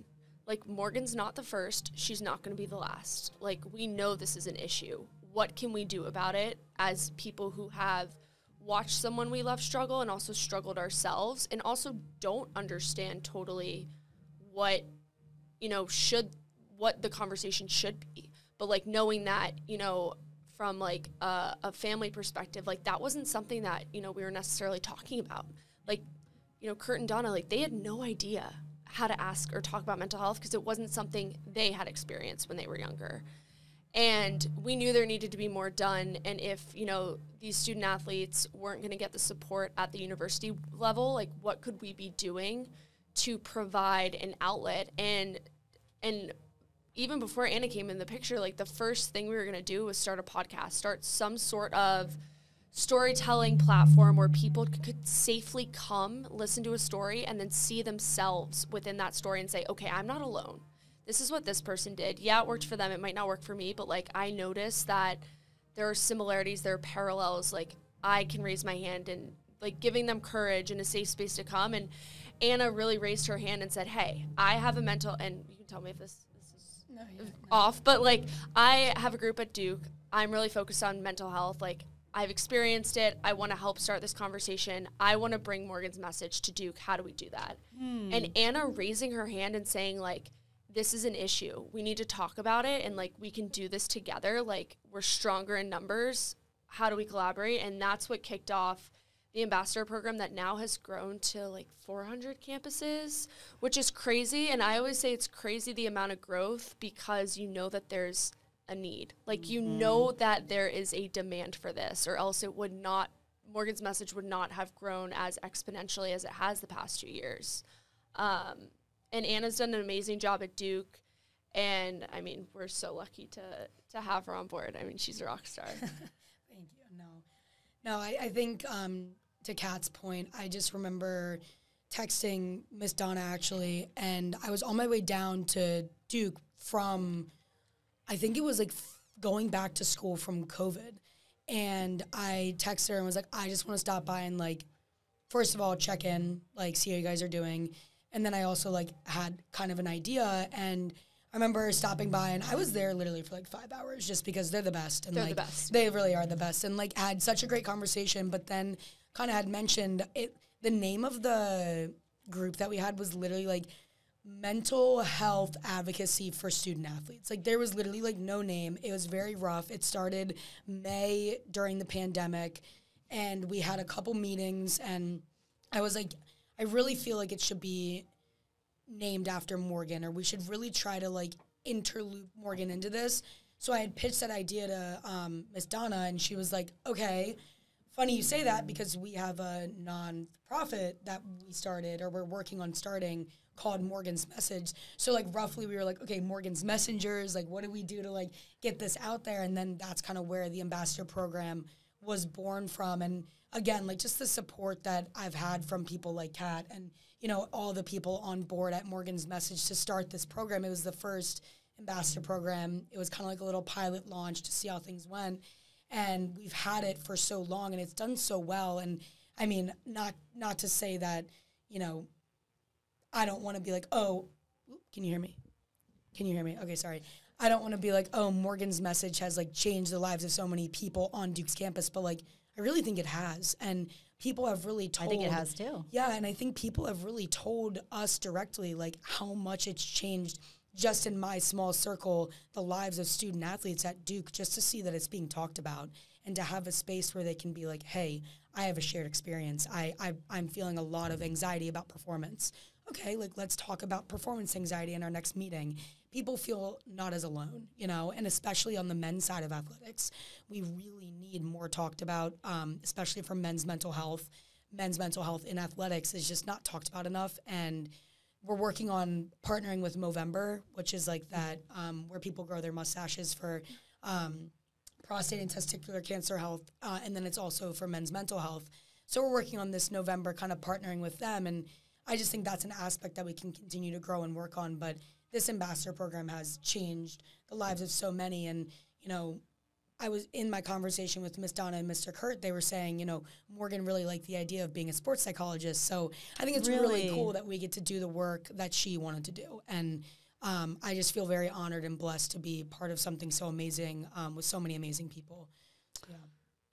Like, Morgan's not the first. She's not going to be the last. Like, we know this is an issue. What can we do about it as people who have watched someone we love struggle and also struggled ourselves, and also don't understand totally what, what the conversation should be. But, like, knowing that, from, like, a family perspective, like, that wasn't something that, we were necessarily talking about. Like, Kurt and Donna, like, they had no idea how to ask or talk about mental health because it wasn't something they had experienced when they were younger. And we knew there needed to be more done. And if, these student athletes weren't going to get the support at the university level, like, what could we be doing to provide an outlet? And even before Anna came in the picture, like, the first thing we were going to do was start a podcast, start some sort of storytelling platform where people could safely come, listen to a story, and then see themselves within that story and say, okay, I'm not alone. This is what this person did. Yeah, it worked for them. It might not work for me, but, like, I noticed that there are similarities, there are parallels. Like, I can raise my hand, and, like, giving them courage and a safe space to come. And Anna really raised her hand and said, hey, I have a mental, and you can tell me if this is off, but, like, I have a group at Duke. I'm really focused on mental health. Like, I've experienced it. I want to help start this conversation. I want to bring Morgan's Message to Duke. How do we do that? And Anna raising her hand and saying, like, this is an issue. We need to talk about it, and, like, we can do this together. Like, we're stronger in numbers. How do we collaborate? And that's what kicked off the ambassador program that now has grown to, like, 400 campuses, which is crazy. And I always say it's crazy the amount of growth, because you know that there's a need. Like, you know that there is a demand for this, or else it would not, Morgan's Message would not have grown as exponentially as it has the past 2 years. And Anna's done an amazing job at Duke. And, I mean, we're so lucky to have her on board. I mean, she's a rock star. Thank you. No, I think to Kat's point, I just remember texting Miss Donna, actually, and I was on my way down to Duke from, I think it was, like, going back to school from COVID. And I texted her and was like, I just want to stop by and, like, first of all, check in, like, see how you guys are doing. And then I also, like, had kind of an idea. And I remember stopping by, and I was there literally for, like, 5 hours just because they're the best. And they're, like, the best. They really are the best. And, like, had such a great conversation, but then kind of had mentioned it. The name of the group that we had was literally, like, mental health advocacy for student athletes. Like, there was literally, like, no name. It was very rough. It started May during the pandemic, and we had a couple meetings, and I was like, I really feel like it should be named after Morgan, or we should really try to, like, interloop Morgan into this. So I had pitched that idea to Miss Donna, and she was like, okay, funny you say that, because we have a nonprofit that we started, or we're working on starting, called Morgan's Message. So, like, roughly we were like, okay, Morgan's Messengers, like, what do we do to, like, get this out there? And then that's kind of where the ambassador program was born from. And again, like, just the support that I've had from people like Kat and, you know, all the people on board at Morgan's Message to start this program. It was the first ambassador program. It was kind of like a little pilot launch to see how things went. And we've had it for so long, and it's done so well. And I mean, not to say that, you know, I don't want to be like, oh, can you hear me? Can you hear me? Okay, sorry. I don't want to be like, oh, Morgan's Message has, like, changed the lives of so many people on Duke's campus, but, like, I really think it has. And people have really told. I think it has too. Yeah, and I think people have really told us directly, like, how much it's changed just in my small circle, the lives of student athletes at Duke, just to see that it's being talked about and to have a space where they can be like, hey, I have a shared experience. I'm feeling a lot of anxiety about performance. Okay, like, let's talk about performance anxiety in our next meeting. People feel not as alone, you know, and especially on the men's side of athletics, we really need more talked about, especially for men's mental health. Men's mental health in athletics is just not talked about enough. And we're working on partnering with Movember, which is, like, that where people grow their mustaches for prostate and testicular cancer health, and then it's also for men's mental health. So we're working on this November, kind of partnering with them, and I just think that's an aspect that we can continue to grow and work on. But this ambassador program has changed the lives of so many. And, you know, I was in my conversation with Miss Donna and Mr. Kurt, they were saying, you know, Morgan really liked the idea of being a sports psychologist. So I think it's really cool that we get to do the work that she wanted to do. And I just feel very honored and blessed to be part of something so amazing with so many amazing people. Yeah.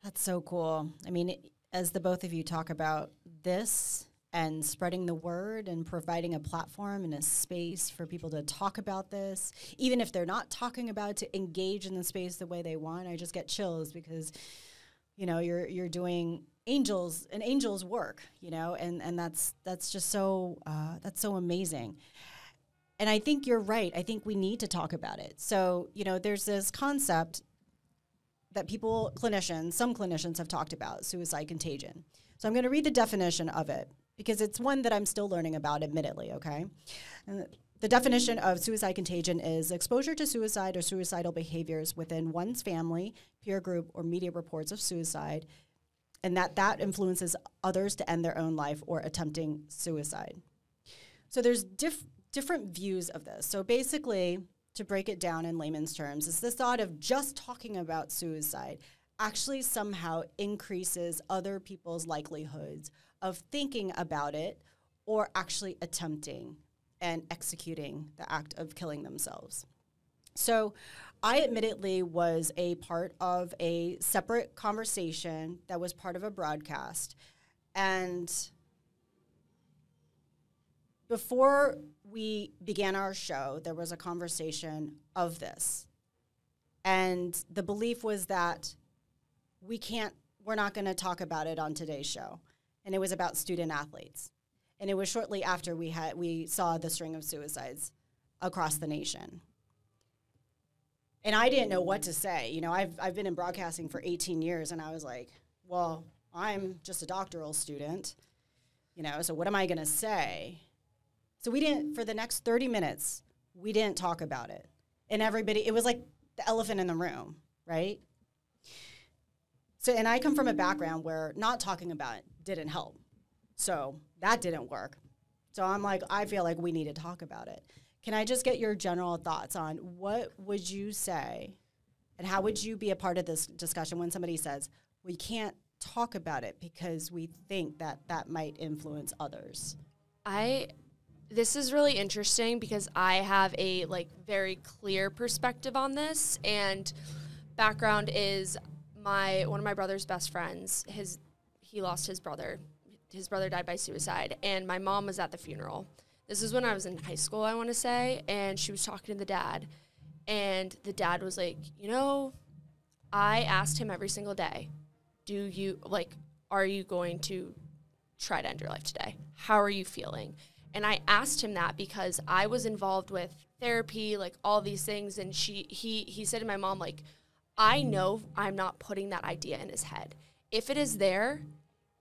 That's so cool. I mean, as the both of you talk about this, and spreading the word and providing a platform and a space for people to talk about this, even if they're not talking about it, to engage in the space the way they want. I just get chills because, you know, you're doing an angel's work, you know, and that's just so that's so amazing. And I think you're right. I think we need to talk about it. So, you know, there's this concept that some clinicians have talked about, suicide contagion. So I'm going to read the definition of it, because it's one that I'm still learning about, admittedly, okay? And the definition of suicide contagion is exposure to suicide or suicidal behaviors within one's family, peer group, or media reports of suicide, and that influences others to end their own life or attempting suicide. So there's different views of this. So basically, to break it down in layman's terms, it's this thought of just talking about suicide actually somehow increases other people's likelihoods of thinking about it or actually attempting and executing the act of killing themselves. So I admittedly was a part of a separate conversation that was part of a broadcast, and Before we began our show, there was a conversation of this. And the belief was that we're not going to talk about it on today's show. And it was about student athletes. And it was shortly after we saw the string of suicides across the nation. And I didn't know what to say. You know, I've been in broadcasting for 18 years, and I was like, well, I'm just a doctoral student, you know, so what am I going to say? So we didn't, for the next 30 minutes, we didn't talk about it. And everybody, it was like the elephant in the room, right? So, and I come from a background where not talking about it didn't help. So that didn't work. So I'm like, I feel like we need to talk about it. Can I just get your general thoughts on what would you say and how would you be a part of this discussion when somebody says, we can't talk about it because we think that that might influence others? This is really interesting because I have a very clear perspective on this, and background is one of my brother's best friends, he lost his brother. His brother died by suicide, and my mom was at the funeral. This is when I was in high school, I want to say, and she was talking to the dad, and the dad was like, you know, I asked him every single day, are you going to try to end your life today? How are you feeling? And I asked him that because I was involved with therapy, all these things. And he said to my mom, I know I'm not putting that idea in his head. If it is there,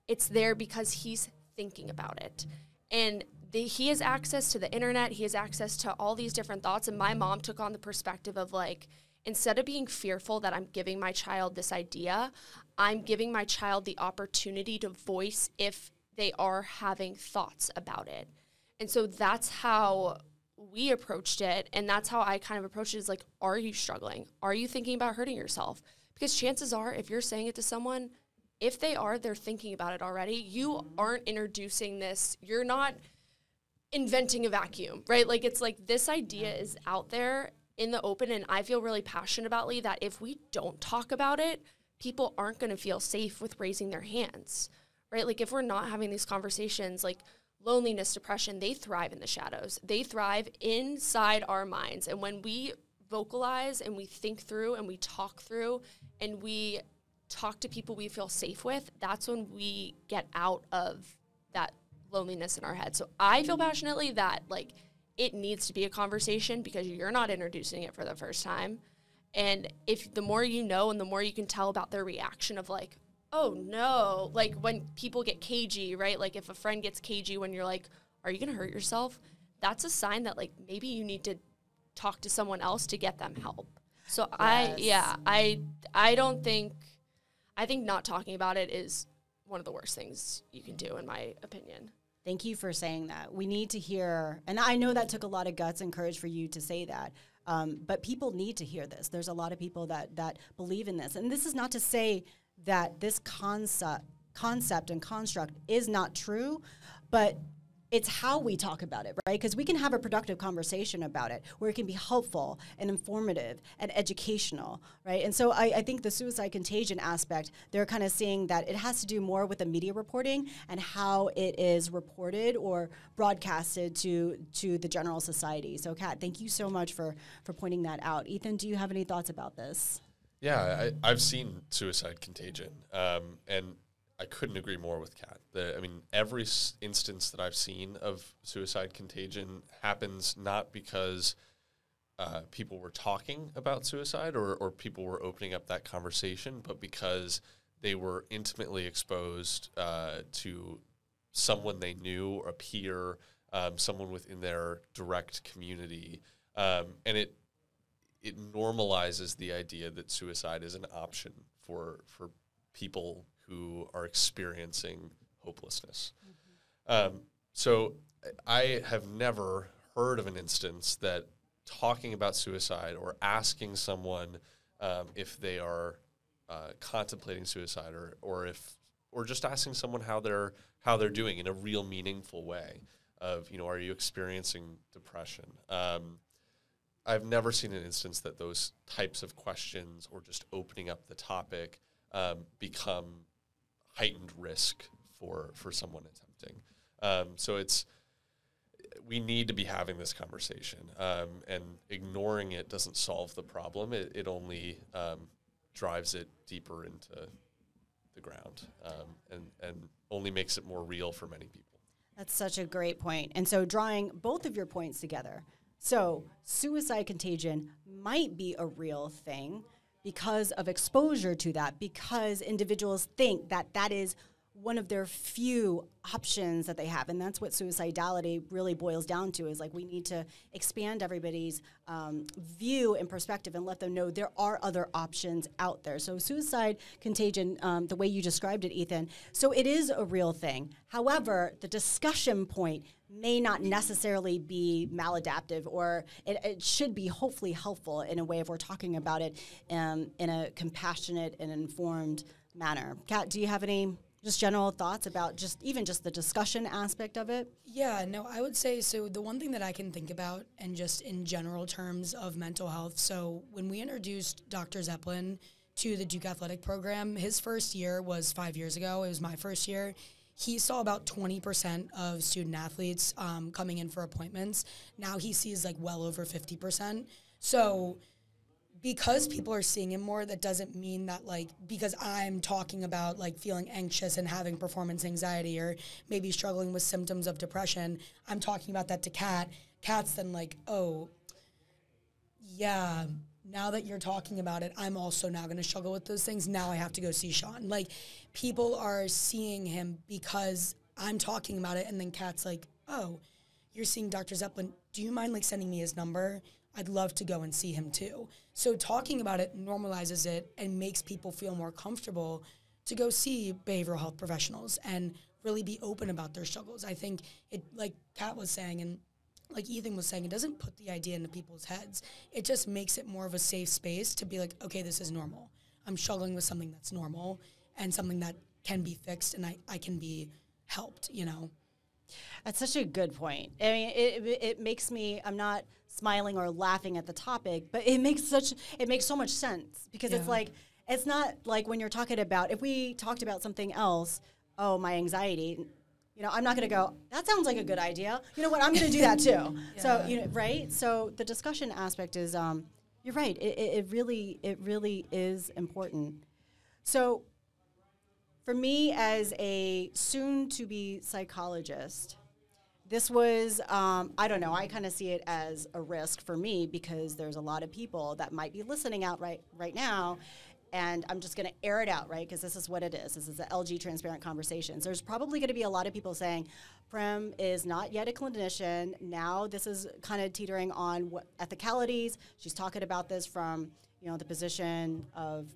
it's there because he's thinking about it. And he has access to the internet. He has access to all these different thoughts. And my mom took on the perspective of instead of being fearful that I'm giving my child this idea, I'm giving my child the opportunity to voice if they are having thoughts about it. And so that's how we approached it, and that's how I kind of approached it, is are you struggling? Are you thinking about hurting yourself? Because chances are, if you're saying it to someone, if they are, they're thinking about it already. You aren't introducing this. You're not inventing a vacuum, right? This idea is out there in the open, and I feel really passionately that if we don't talk about it, people aren't going to feel safe with raising their hands, right? If we're not having these conversations, loneliness, depression, they thrive in the shadows. They thrive inside our minds. And when we vocalize and we think through and we talk through and we talk to people we feel safe with, that's when we get out of that loneliness in our head. So I feel passionately that it needs to be a conversation because you're not introducing it for the first time. And if the more you know and the more you can tell about their reaction of oh no, when people get cagey, right? If a friend gets cagey when you're are you going to hurt yourself? That's a sign that maybe you need to talk to someone else to get them help. So yes. I think not talking about it is one of the worst things you can do, in my opinion. Thank you for saying that. We need to hear, and I know that took a lot of guts and courage for you to say that. But people need to hear this. There's a lot of people that believe in this. And this is not to say that this concept and construct is not true, but it's how we talk about it, right? Because we can have a productive conversation about it where it can be helpful and informative and educational, right? And so I think the suicide contagion aspect, they're kind of seeing that it has to do more with the media reporting and how it is reported or broadcasted to the general society. So Kat, thank you so much for pointing that out. Ethan, do you have any thoughts about this? Yeah, I've seen suicide contagion, and I couldn't agree more with Kat. Every instance that I've seen of suicide contagion happens not because people were talking about suicide or people were opening up that conversation, but because they were intimately exposed to someone they knew, or a peer, someone within their direct community, and it normalizes the idea that suicide is an option for people who are experiencing hopelessness. Mm-hmm. So I have never heard of an instance that talking about suicide or asking someone if they are contemplating suicide or just asking someone how they're doing in a real meaningful way of, are you experiencing depression? I've never seen an instance that those types of questions or just opening up the topic become heightened risk for someone attempting. So it's we need to be having this conversation, and ignoring it doesn't solve the problem. It only drives it deeper into the ground, and only makes it more real for many people. That's such a great point. And so drawing both of your points together, so suicide contagion might be a real thing because of exposure to that, because individuals think that that is one of their few options that they have. And that's what suicidality really boils down to, is like we need to expand everybody's view and perspective and let them know there are other options out there. So suicide contagion, the way you described it, Ethan, so it is a real thing. However, the discussion point may not necessarily be maladaptive, or it should be hopefully helpful in a way if we're talking about it in a compassionate and informed manner. Kat, do you have any just general thoughts about just the discussion aspect of it? Yeah, no, I would say, so the one thing that I can think about, and just in general terms of mental health, so when we introduced Dr. Zeppelin to the Duke Athletic Program, his first year was 5 years ago. It was my first year. He saw about 20% of student athletes coming in for appointments. Now he sees like well over 50%. So because people are seeing him more, that doesn't mean that, like, because I'm talking about, like, feeling anxious and having performance anxiety or maybe struggling with symptoms of depression, I'm talking about that to Kat. Kat's then like, oh, yeah, now that you're talking about it, I'm also now going to struggle with those things. Now I have to go see Shawn. Like, people are seeing him because I'm talking about it, and then Kat's like, oh, you're seeing Dr. Zeppelin. Do you mind, like, sending me his number? I'd love to go and see him too. So talking about it normalizes it and makes people feel more comfortable to go see behavioral health professionals and really be open about their struggles. I think it, like Kat was saying and like Ethan was saying, it doesn't put the idea into people's heads. It just makes it more of a safe space to be like, okay, this is normal. I'm struggling with something that's normal and something that can be fixed, and I can be helped, you know? That's such a good point. I mean, it makes me, I'm not smiling or laughing at the topic, but it makes so much sense, because yeah. It's like, it's not like when you're talking about, if we talked about something else, oh, my anxiety, you know, I'm not going to go, that sounds like a good idea. You know what? I'm going to do that too. Yeah. So, you know, right. So the discussion aspect is, you're right. It really is important. So, for me, as a soon-to-be psychologist, this was, I don't know, I kind of see it as a risk for me, because there's a lot of people that might be listening out right now, and I'm just going to air it out, right, because this is what it is. This is the LG Transparent Conversations. There's probably going to be a lot of people saying, Prim is not yet a clinician. Now this is kind of teetering on what ethicalities. She's talking about this from, you know, the position of,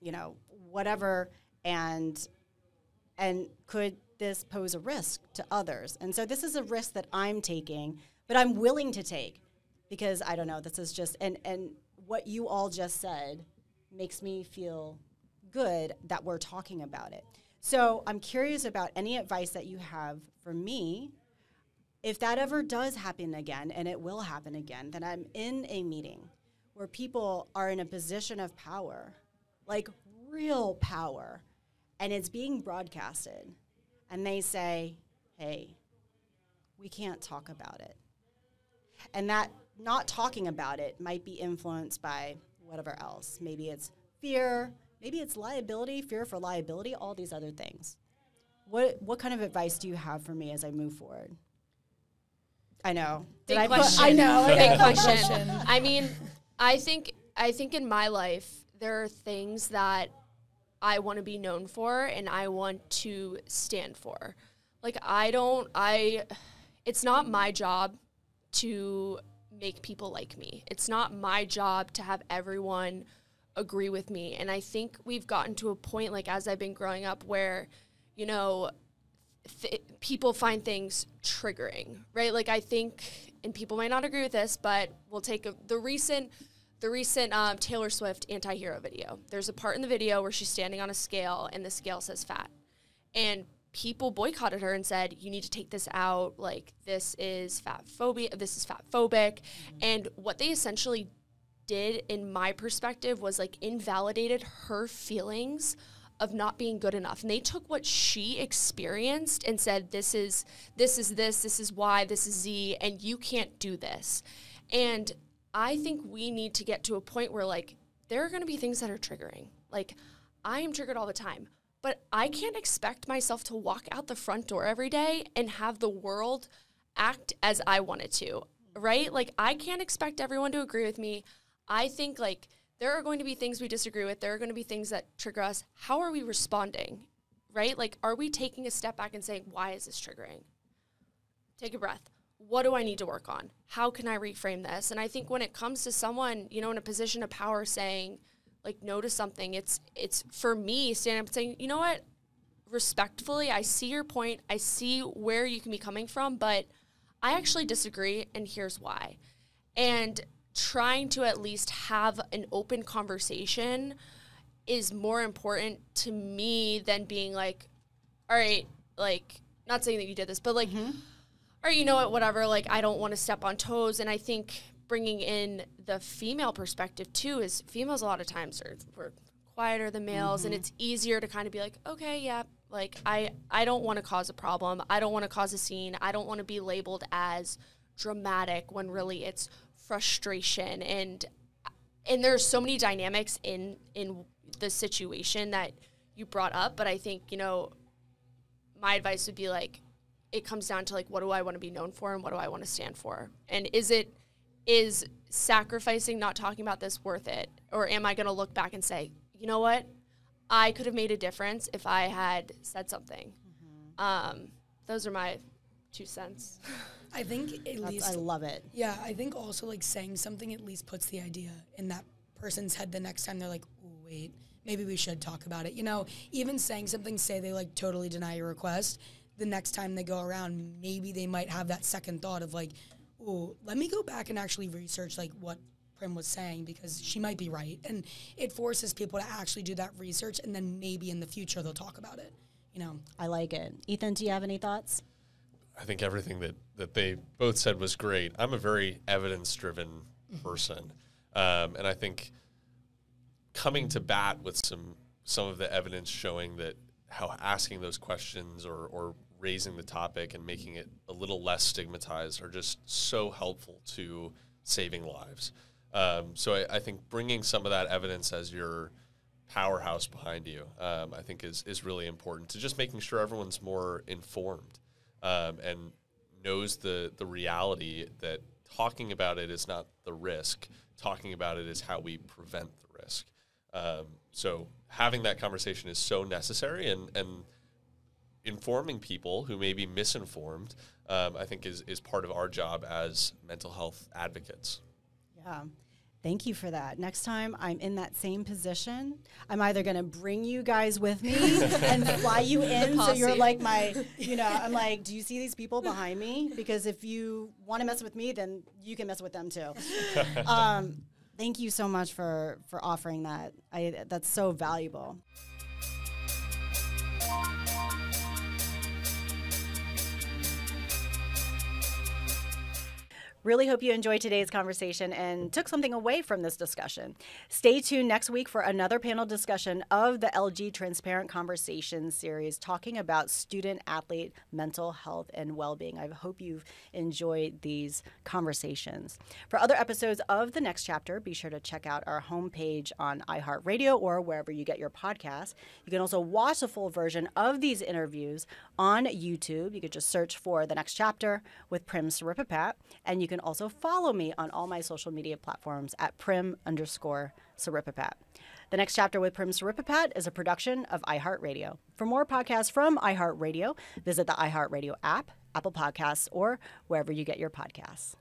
you know, whatever, and could this pose a risk to others? And so this is a risk that I'm taking, but I'm willing to take, because I don't know, this is just, and what you all just said makes me feel good that we're talking about it. So I'm curious about any advice that you have for me. If that ever does happen again, and it will happen again, that I'm in a meeting where people are in a position of power, like real power, and it's being broadcasted, and they say, hey, we can't talk about it. And that not talking about it might be influenced by whatever else. Maybe it's fear, maybe it's liability, fear for liability, all these other things. What kind of advice do you have for me as I move forward? I know. Big question. I know. Big question. I mean, I think in my life, there are things that I want to be known for and I want to stand for. Like, it's not my job to make people like me. It's not my job to have everyone agree with me. And I think we've gotten to a point, like, as I've been growing up, where, you know, people find things triggering, right? Like, I think, and people might not agree with this, but we'll take the recent Taylor Swift anti-hero video. There's a part in the video where she's standing on a scale and the scale says fat. And people boycotted her and said, you need to take this out. Like, this is fat phobia. This is fat phobic. Mm-hmm. And what they essentially did, in my perspective, was like invalidated her feelings of not being good enough. And they took what she experienced and said, this is Y, this is Z, and you can't do this. And I think we need to get to a point where, like, there are going to be things that are triggering. Like, I am triggered all the time, but I can't expect myself to walk out the front door every day and have the world act as I want it to, right? Like, I can't expect everyone to agree with me. I think, like, there are going to be things we disagree with. There are going to be things that trigger us. How are we responding, right? Like, are we taking a step back and saying, why is this triggering? Take a breath. What do I need to work on? How can I reframe this? And I think when it comes to someone, you know, in a position of power saying, like, no to something, it's for me, standing up and saying, you know what, respectfully, I see your point. I see where you can be coming from, but I actually disagree, and here's why. And trying to at least have an open conversation is more important to me than being like, all right, like, not saying that you did this, but like, or you know what, whatever, like, I don't want to step on toes. And I think bringing in the female perspective too is females a lot of times we're quieter than males, and it's easier to kind of be like, okay, yeah, like, I don't want to cause a problem. I don't want to cause a scene. I don't want to be labeled as dramatic when really it's frustration. And there's so many dynamics in the situation that you brought up. But I think, you know, my advice would be like, it comes down to, like, what do I want to be known for and what do I want to stand for? And is sacrificing not talking about this worth it? Or am I going to look back and say, you know what, I could have made a difference if I had said something. Those are my 2 cents. I think I love it. Yeah, I think also, like, saying something at least puts the idea in that person's head the next time they're like, oh, wait, maybe we should talk about it. You know, even saying something, say they, like, totally deny your request, the next time they go around, maybe they might have that second thought of like, oh, let me go back and actually research, like, what Prim was saying, because she might be right. And it forces people to actually do that research, and then maybe in the future they'll talk about it, you know. I like it. Ethan, do you have any thoughts? I think everything that they both said was great. I'm a very evidence-driven person, and I think coming to bat with some of the evidence showing that how asking those questions or raising the topic and making it a little less stigmatized are just so helpful to saving lives. So I think bringing some of that evidence as your powerhouse behind you, I think is really important to just making sure everyone's more informed and knows the reality that talking about it is not the risk. Talking about it is how we prevent the risk. So having that conversation is so necessary, and informing people who may be misinformed, I think is part of our job as mental health advocates. Yeah. Thank you for that. Next time I'm in that same position, I'm either going to bring you guys with me and fly you in so you're like my, you know, I'm like, do you see these people behind me? Because if you want to mess with me, then you can mess with them too. Thank you so much for offering that. That's so valuable. Really hope you enjoyed today's conversation and took something away from this discussion. Stay tuned next week for another panel discussion of the LG Transparent Conversations series, talking about student-athlete mental health and well-being. I hope you've enjoyed these conversations. For other episodes of The Next Chapter, be sure to check out our homepage on iHeartRadio or wherever you get your podcasts. You can also watch the full version of these interviews on YouTube. You could just search for The Next Chapter with Prim Siripipat, and you can also follow me on all my social media platforms at Prim_Siripipat. The Next Chapter with Prim Siripipat is a production of iHeartRadio. For more podcasts from iHeartRadio, visit the iHeartRadio app, Apple Podcasts, or wherever you get your podcasts.